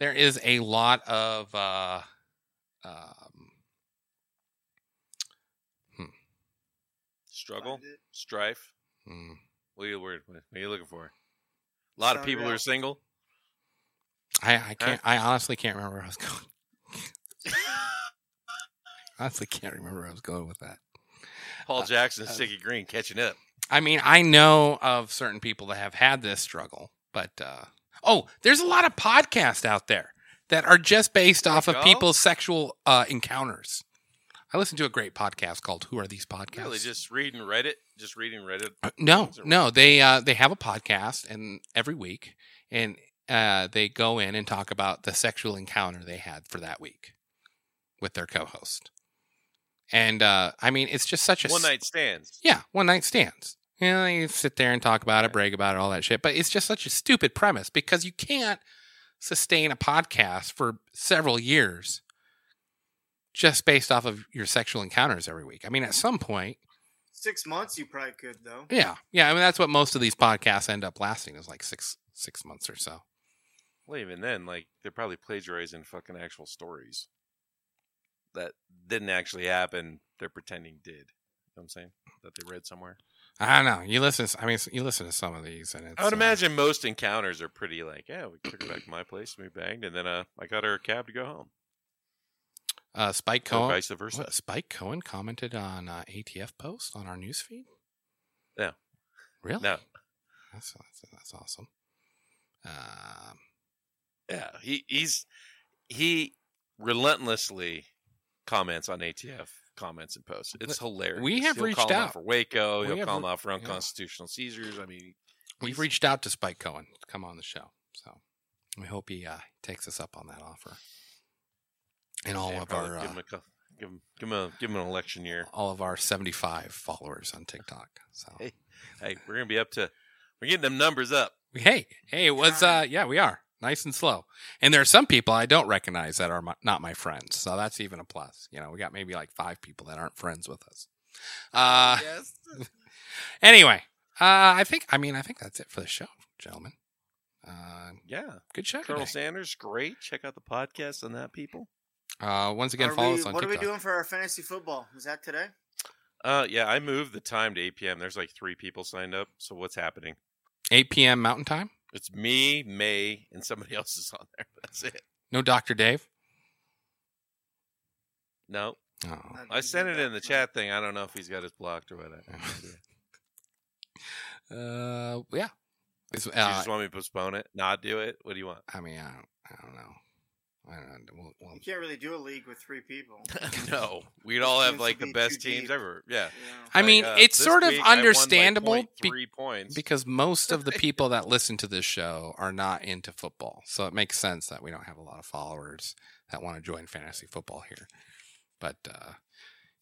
there is a lot of. Uh, um, hmm. Struggle, strife. Hmm. What are you, what are you looking for? A lot Sound of people real. Are single. I, I can't. Huh? I honestly can't remember where I was going. I honestly can't remember where I was going with that. Paul uh, Jackson and uh, Sticky Green catching up. I mean, I know of certain people that have had this struggle, but uh, oh, there's a lot of podcasts out there that are just based off there of go. people's sexual uh, encounters. I listened to a great podcast called "Who Are These Podcasts?" Really, just reading Reddit, just reading Reddit. Uh, no, no, they uh, they have a podcast, and every week, and uh, they go in and talk about the sexual encounter they had for that week with their co-host. And uh, I mean, it's just such a one night stands. Yeah, one night stands. You know, you sit there and talk about it, brag about it, all that shit. But it's just such a stupid premise because you can't sustain a podcast for several years. Just based off of your sexual encounters every week. I mean, at some point... Six months you probably could, though. Yeah. Yeah, I mean, that's what most of these podcasts end up lasting is like six six months or so. Well, even then, like, they're probably plagiarizing fucking actual stories that didn't actually happen. They're pretending did. You know what I'm saying? That they read somewhere. I don't know. You listen to, I mean, you listen to some of these. And it's, I would imagine uh, most encounters are pretty like, yeah, we took her back to my place, we banged, and then uh, I got her a cab to go home. Uh, Spike Cohen. Vice versa. What, Spike Cohen commented on uh, A T F post on our newsfeed. No, really? No, that's that's, that's awesome. Um, yeah, he he's he relentlessly comments on A T F comments and posts. It's hilarious. We have He'll reached out for Waco. He'll call him out for unconstitutional yeah. seizures. I mean, we've reached out to Spike Cohen to come on the show, so we hope he uh, takes us up on that offer. And all yeah, of our give him, a, uh, give, him, give, him a, give him an election year. All of our seventy-five followers on TikTok. So hey, hey, we're gonna be up to we're getting them numbers up. Hey, hey, it was uh, yeah, we are nice and slow. And there are some people I don't recognize that are my, not my friends, so that's even a plus. You know, we got maybe like five people that aren't friends with us. Uh, yes. Anyway, uh, I think I mean I think that's it for the show, gentlemen. Uh, yeah, good show, Colonel today. Sanders. Great, check out the podcast on that, people. Uh, once again, are follow we, us on what TikTok. What are we doing for our fantasy football? Is that today? Uh, yeah, I moved the time to eight p.m. There's like three people signed up. So what's happening? eight p.m. Mountain Time? It's me, May, and somebody else is on there. That's it. No Doctor Dave? No. Oh. I sent it in the chat thing. I don't know if he's got his blocked or whatever. uh, yeah. Uh, so you just want me to postpone it? Not do it? What do you want? I mean, I don't, I don't know. I don't know. We'll, we'll... You can't really do a league with three people. No, we'd all have like the best teams deep. ever. Yeah, yeah. I like, mean, uh, it's sort of understandable like be- points. because most of the people that listen to this show are not into football, so it makes sense that we don't have a lot of followers that want to join fantasy football here. But uh,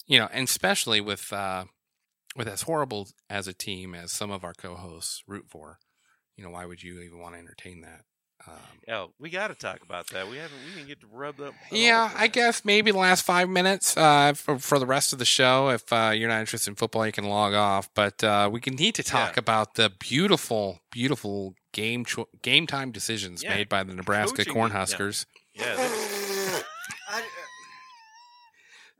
you know, and especially with uh, with as horrible as a team as some of our co-hosts root for, you know, why would you even want to entertain that? Um, oh, we got to talk about that. We haven't. We didn't get to rub that. Yeah, I guess maybe the last five minutes uh, for, for the rest of the show. If uh, you're not interested in football, you can log off. But uh, we can need to talk yeah. about the beautiful, beautiful game cho- game time decisions yeah. made by the Nebraska Coaching. Cornhuskers. Yeah. yeah I, I, I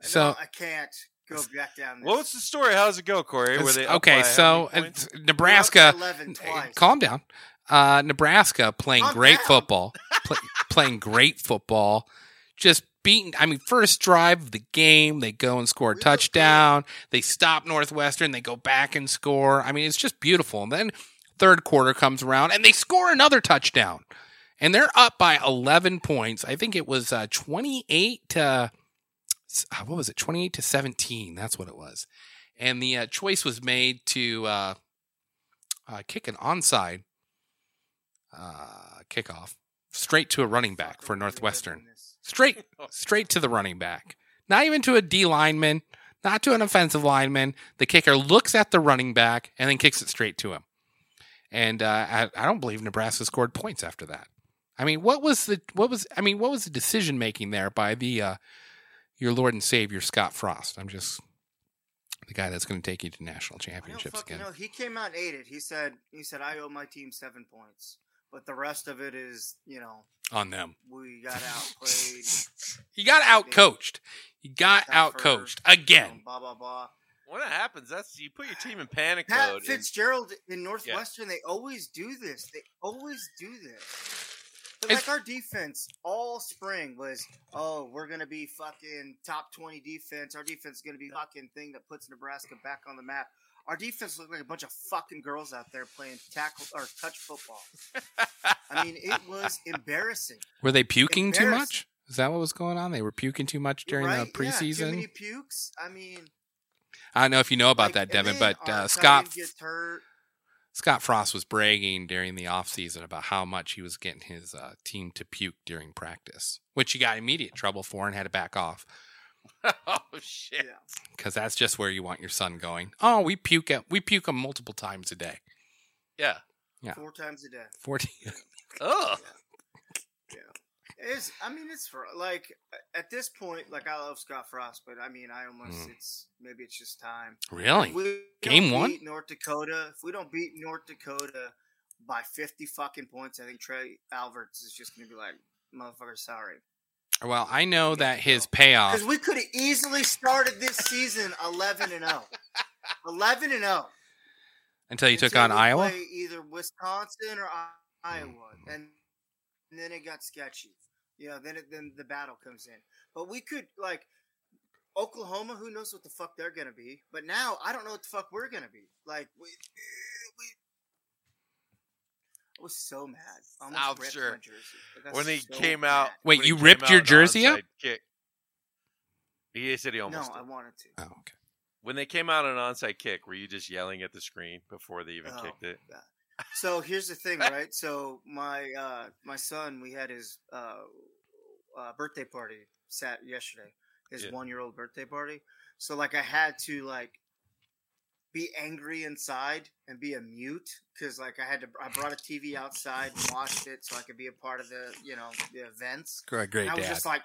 so I can't. Go back down there. Well, what's the story? How's it go, Corey? Were they okay, so it's Nebraska. Calm down. Uh, Nebraska playing calm great down. football, play, playing great football, just beaten. I mean, first drive of the game, they go and score a touchdown. They stop Northwestern. They go back and score. I mean, it's just beautiful. And then third quarter comes around and they score another touchdown. And they're up by eleven points. I think it was uh, twenty-eight to, what was it? twenty-eight to seventeen. That's what it was. And the uh, choice was made to uh, uh, kick an onside uh, kickoff straight to a running back for Northwestern. Straight, straight to the running back. Not even to a D lineman, not to an offensive lineman. The kicker looks at the running back and then kicks it straight to him. And uh, I, I don't believe Nebraska scored points after that. I mean, what was the what was I mean, what was the decision making there by the uh, your Lord and Savior Scott Frost? I'm just the guy that's going to take you to national championships again. No, he came out and ate it. He said he said I owe my team seven points, but the rest of it is, you know, on them. We got outplayed. You got outcoached. You got outcoached again. You know, blah blah blah. When that happens, that's you put your team in panic Pat mode. Pat Fitzgerald and, in Northwestern, yeah. they always do this. They always do this. But like our defense all spring was, oh, we're going to be fucking top twenty defense. Our defense is going to be fucking thing that puts Nebraska back on the map. Our defense looked like a bunch of fucking girls out there playing tackle or touch football. I mean, it was embarrassing. Were they puking too much? Is that what was going on? They were puking too much during right? the preseason? Yeah, too many pukes. I mean... I don't know if you know about like, that, Devin, but uh, Scott Scott Frost was bragging during the offseason about how much he was getting his uh, team to puke during practice, which he got immediate trouble for and had to back off. Oh, shit. Because that's just where you want your son going. Oh, we puke at, we puke him multiple times a day. Yeah. yeah. Four times a day. Forty. Oh. Yeah. yeah. It's, I mean, it's for like at this point, like I love Scott Frost, but I mean, I almost mm. it's maybe it's just time. Really, if we game don't one beat North Dakota. If we don't beat North Dakota by fifty fucking points, I think Trey Alberts is just gonna be like, "Motherfucker, sorry." Well, I know that his payoff because we could have easily started this season eleven and zero, eleven and zero until you until took on Iowa, either Wisconsin or Iowa, mm. and, and then it got sketchy. You know, then it, then the battle comes in. But we could, like, Oklahoma, who knows what the fuck they're going to be. But now, I don't know what the fuck we're going to be. Like, we, we... I was so mad. I almost oh, ripped sure. my jersey. Like, when he so came mad. out... Wait, you ripped your jersey up? Kick, he said he almost No, did. I wanted to. Oh, okay. When they came out on an onside kick, were you just yelling at the screen before they even oh, kicked it? God. So here's the thing, right? So my uh, my son, we had his uh, uh, birthday party sat yesterday, his yeah. one year old birthday party. So like I had to like be angry inside and be a mute because like I had to. I brought a T V outside and watched it so I could be a part of the you know the events. Great, great. And I was dad. just like,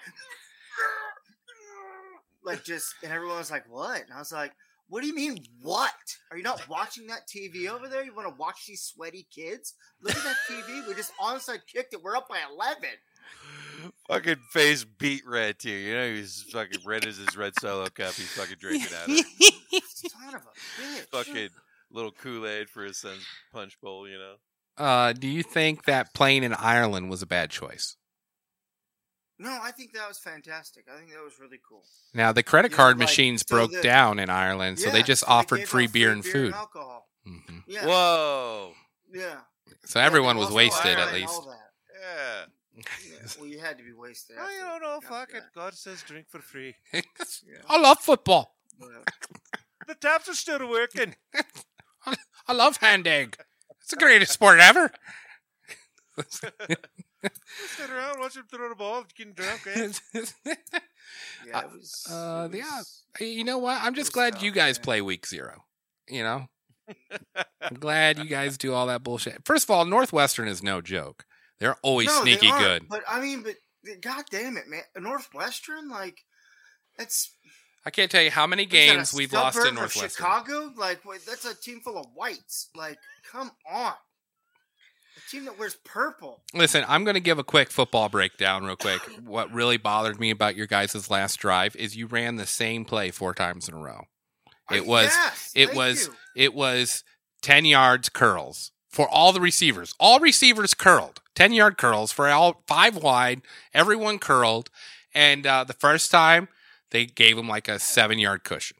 like just, and everyone was like, "What?" And I was like. What do you mean, what? Are you not watching that T V over there? You want to watch these sweaty kids? Look at that T V. We just onside kicked it. We're up by eleven. Fucking face beat red, too. You know, he's fucking red as his red Solo cup. He's fucking drinking out of it. Son of a bitch. Fucking little Kool-Aid for his son's punch bowl, you know? Uh, do you think that playing in Ireland was a bad choice? No, I think that was fantastic. I think that was really cool. Now, the credit yeah, card like, machines so broke the, down in Ireland, yeah, so they just offered they free, beer free beer and food. And alcohol. Mm-hmm. Yeah. Whoa. Yeah. So yeah, everyone was wasted, Ireland, at least. Yeah. yeah. Well, you had to be wasted. I don't know. Fuck it. God says drink for free. yeah. I love football. Yeah. The taps are still working. I, I love hand egg. It's the greatest sport ever. Sit around, watch him throw the ball, getting drunk. Eh? yeah, it was, uh, it was, yeah, you know what? I'm just glad tough, you guys man. play week zero. You know, I'm glad you guys do all that bullshit. First of all, Northwestern is no joke. They're always no, sneaky they good. But I mean, but God damn it, man, Northwestern, like that's. I can't tell you how many games we've lost in Northwestern. Chicago, like wait, that's a team full of whites. Like, come on. A team that wears purple. Listen, I'm going to give a quick football breakdown real quick. What really bothered me about your guys' last drive is you ran the same play four times in a row. It was yes, it was you. it was ten yards curls for all the receivers. All receivers curled. ten-yard curls for all five wide, everyone curled, and uh, the first time they gave them like a seven-yard cushion.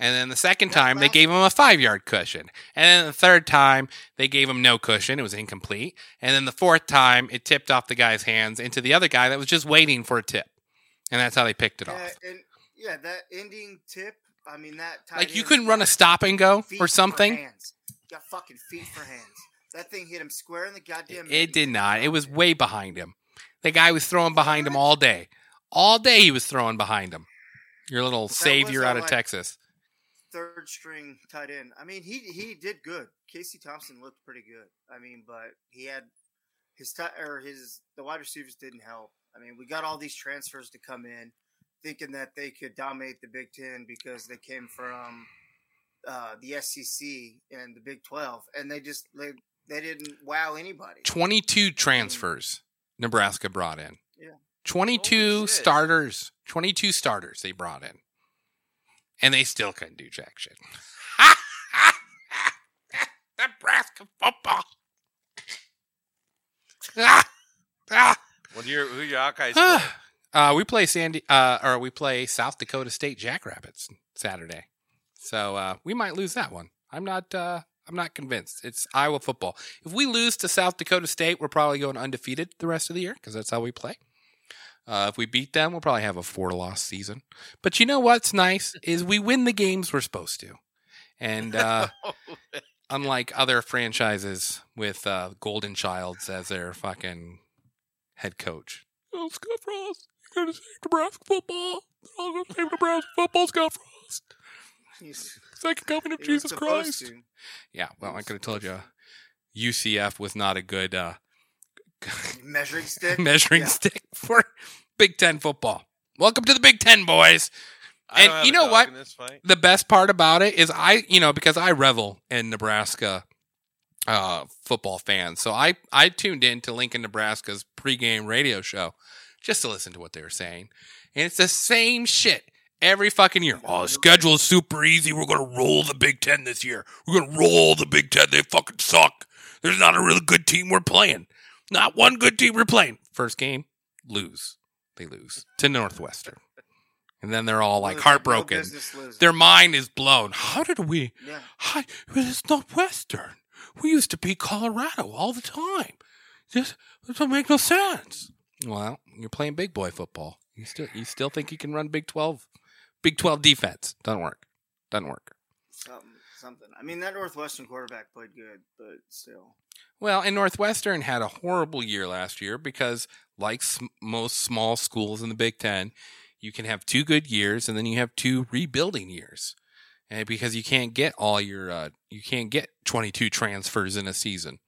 And then the second time, they gave him a five-yard cushion. And then the third time, they gave him no cushion. It was incomplete. And then the fourth time, it tipped off the guy's hands into the other guy that was just waiting for a tip. And that's how they picked it off. Uh, and yeah, that ending tip, I mean, that tied Like, you couldn't run a stop and go or something? Hands. Got fucking feet for hands. That thing hit him square in the goddamn... It, it did not. It was way behind him. The guy was throwing behind him all day. All day he was throwing behind him. Your little savior out of Texas. Third string tight end. I mean, he he did good. Casey Thompson looked pretty good. I mean, but he had his t- or his the wide receivers didn't help. I mean, we got all these transfers to come in, thinking that they could dominate the Big Ten because they came from uh, the S E C and the Big twelve, and they just they they didn't wow anybody. Twenty-two transfers I mean, Nebraska brought in. Yeah, twenty-two starters. Twenty-two starters they brought in. And they still couldn't do jack shit. Nebraska football. What are your who are your Hawkeyes play? Uh, we play Sandy, uh, or we play South Dakota State Jackrabbits Saturday. So uh, we might lose that one. I'm not. Uh, I'm not convinced. It's Iowa football. If we lose to South Dakota State, we're probably going undefeated the rest of the year because that's how we play. Uh, if we beat them, we'll probably have a four-loss season. But you know what's nice is we win the games we're supposed to. And uh, unlike other franchises with uh, Golden Childs as their fucking head coach. Oh, Scott Frost, you're going to save Nebraska football. I'm going to save Nebraska football, Scott Frost. He's, Second coming of Jesus Christ. To. Yeah, well, I could have told you U C F was not a good... Uh, measuring stick measuring yeah. stick for Big Ten football. Welcome to the Big Ten, boys. And you know what the best part about it is, I you know because I revel in Nebraska uh football fans, so I I tuned in to Lincoln, Nebraska's pregame radio show just to listen to what they were saying, and it's the same shit every fucking year. Oh, the schedule is super easy. We're gonna roll the Big Ten this year. We're gonna roll the Big Ten. They fucking suck. There's not a really good team we're playing. Not one good team we're playing. First game, lose. They lose to Northwestern. And then they're all like heartbroken. Their mind is blown. How did we? Yeah. How, it's Northwestern. We used to beat Colorado all the time. This, this don't make no sense. Well, you're playing big boy football. You still you still think you can run Big twelve? Big twelve defense. Doesn't work. Doesn't work. Something. Something. I mean, that Northwestern quarterback played good, but still. Well, and Northwestern had a horrible year last year because, like sm- most small schools in the Big Ten, you can have two good years and then you have two rebuilding years, and because you can't get all your, uh, you can't get twenty-two transfers in a season.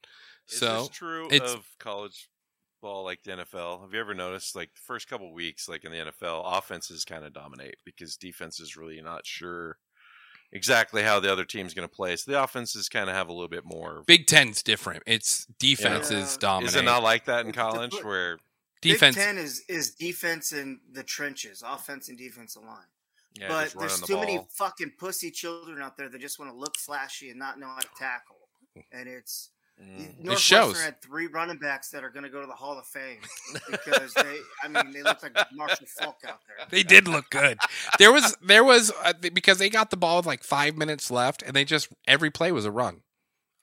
Is so this true it's, of college ball, like the N F L? Have you ever noticed, like the first couple of weeks, like in the N F L, offenses kind of dominate because defense is really not sure exactly how the other team's going to play. So the offenses kind of have a little bit more. Big Ten's different. It's defenses yeah. dominate. Is it not like that in college the, where defense Big Ten is, is defense in the trenches, offense and defense line. Yeah, but there's the too ball. many fucking pussy children out there that just want to look flashy and not know how to tackle. And it's mm. Northwestern it had three running backs that are going to go to the Hall of Fame because they, I mean, they looked like Marshall Falk out there. They did look good. There was, there was, uh, because they got the ball with like five minutes left, and they just every play was a run.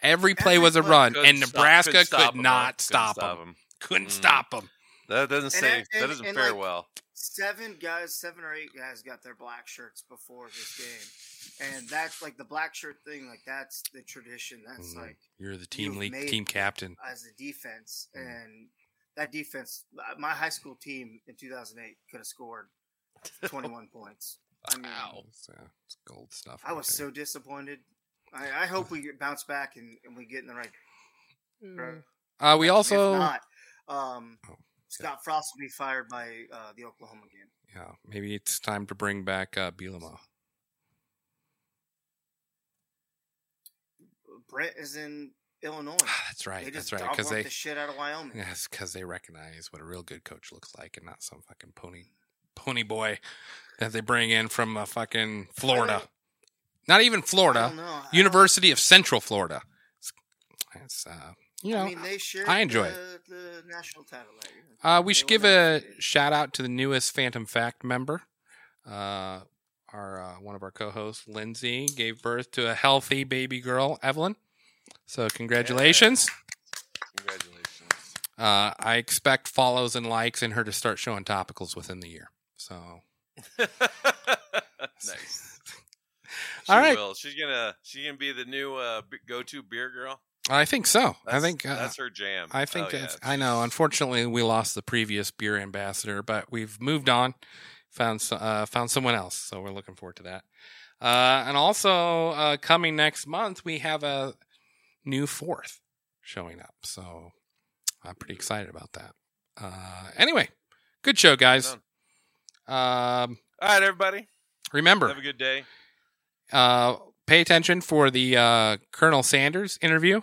Every play every was a run, and Nebraska stop, could not stop them. Stop them. Couldn't mm. stop them. That doesn't say. And, and, that doesn't fare like well. Seven guys, seven or eight guys got their black shirts before this game, and that's like the black shirt thing. Like that's the tradition. That's mm-hmm. like you're the team lead, team captain as a defense, mm-hmm. and that defense. My high school team in two thousand eight could have scored twenty-one points. I mean, wow, it's, uh, it's gold stuff. I right was there. so disappointed. I, I hope we bounce back and, and we get in the right. Mm. Uh, we also if not. Um, oh. Scott Frost will be fired by uh, the Oklahoma game. Yeah, maybe it's time to bring back uh, Bielema. Brent is in Illinois. Ah, that's right. They just that's right. Because they the shit out of Wyoming. Yes, because they recognize what a real good coach looks like, and not some fucking pony pony boy that they bring in from uh, fucking Florida. Not even Florida. University of Central Florida. That's. Uh, You know, I, mean, they shared I enjoy the, it. The national title. Uh, we they should give a shout out to the newest Phantom Fact member. Uh, our uh, one of our co-hosts, Lindsay, gave birth to a healthy baby girl, Evelyn. So congratulations. Yeah. Congratulations. Uh, I expect follows and likes and her to start showing topicals within the year. So nice. She All right. Will. She's gonna she's gonna be the new uh, go-to beer girl. I think so. That's, I think uh, that's her jam. I think oh, that's, yeah. I know. Unfortunately, we lost the previous beer ambassador, but we've moved on. Found uh, found someone else, so we're looking forward to that. Uh, and also, uh, coming next month, we have a new fourth showing up, so I'm pretty excited about that. Uh, anyway, good show, guys. Um, All right, everybody. Remember, have a good day. Uh, pay attention for the uh, Colonel Sanders interview.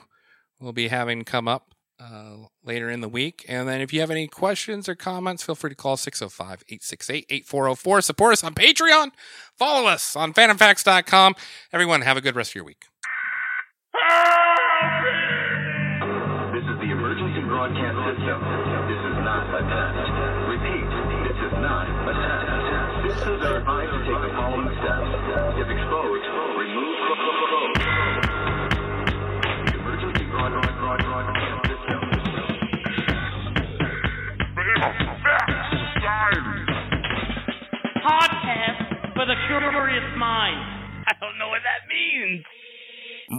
We'll be having come up uh, later in the week. And then if you have any questions or comments, feel free to call six oh five, eight six eight, eight four oh four. Support us on Patreon. Follow us on phantom facts dot com. Everyone, have a good rest of your week. This is the emergency broadcast system. This is not a test. Repeat, this is not a test. Citizens are advised to take the following steps. If exposed, remove the emergency broadcast system. Podcast for the curious mind. I don't know what that means.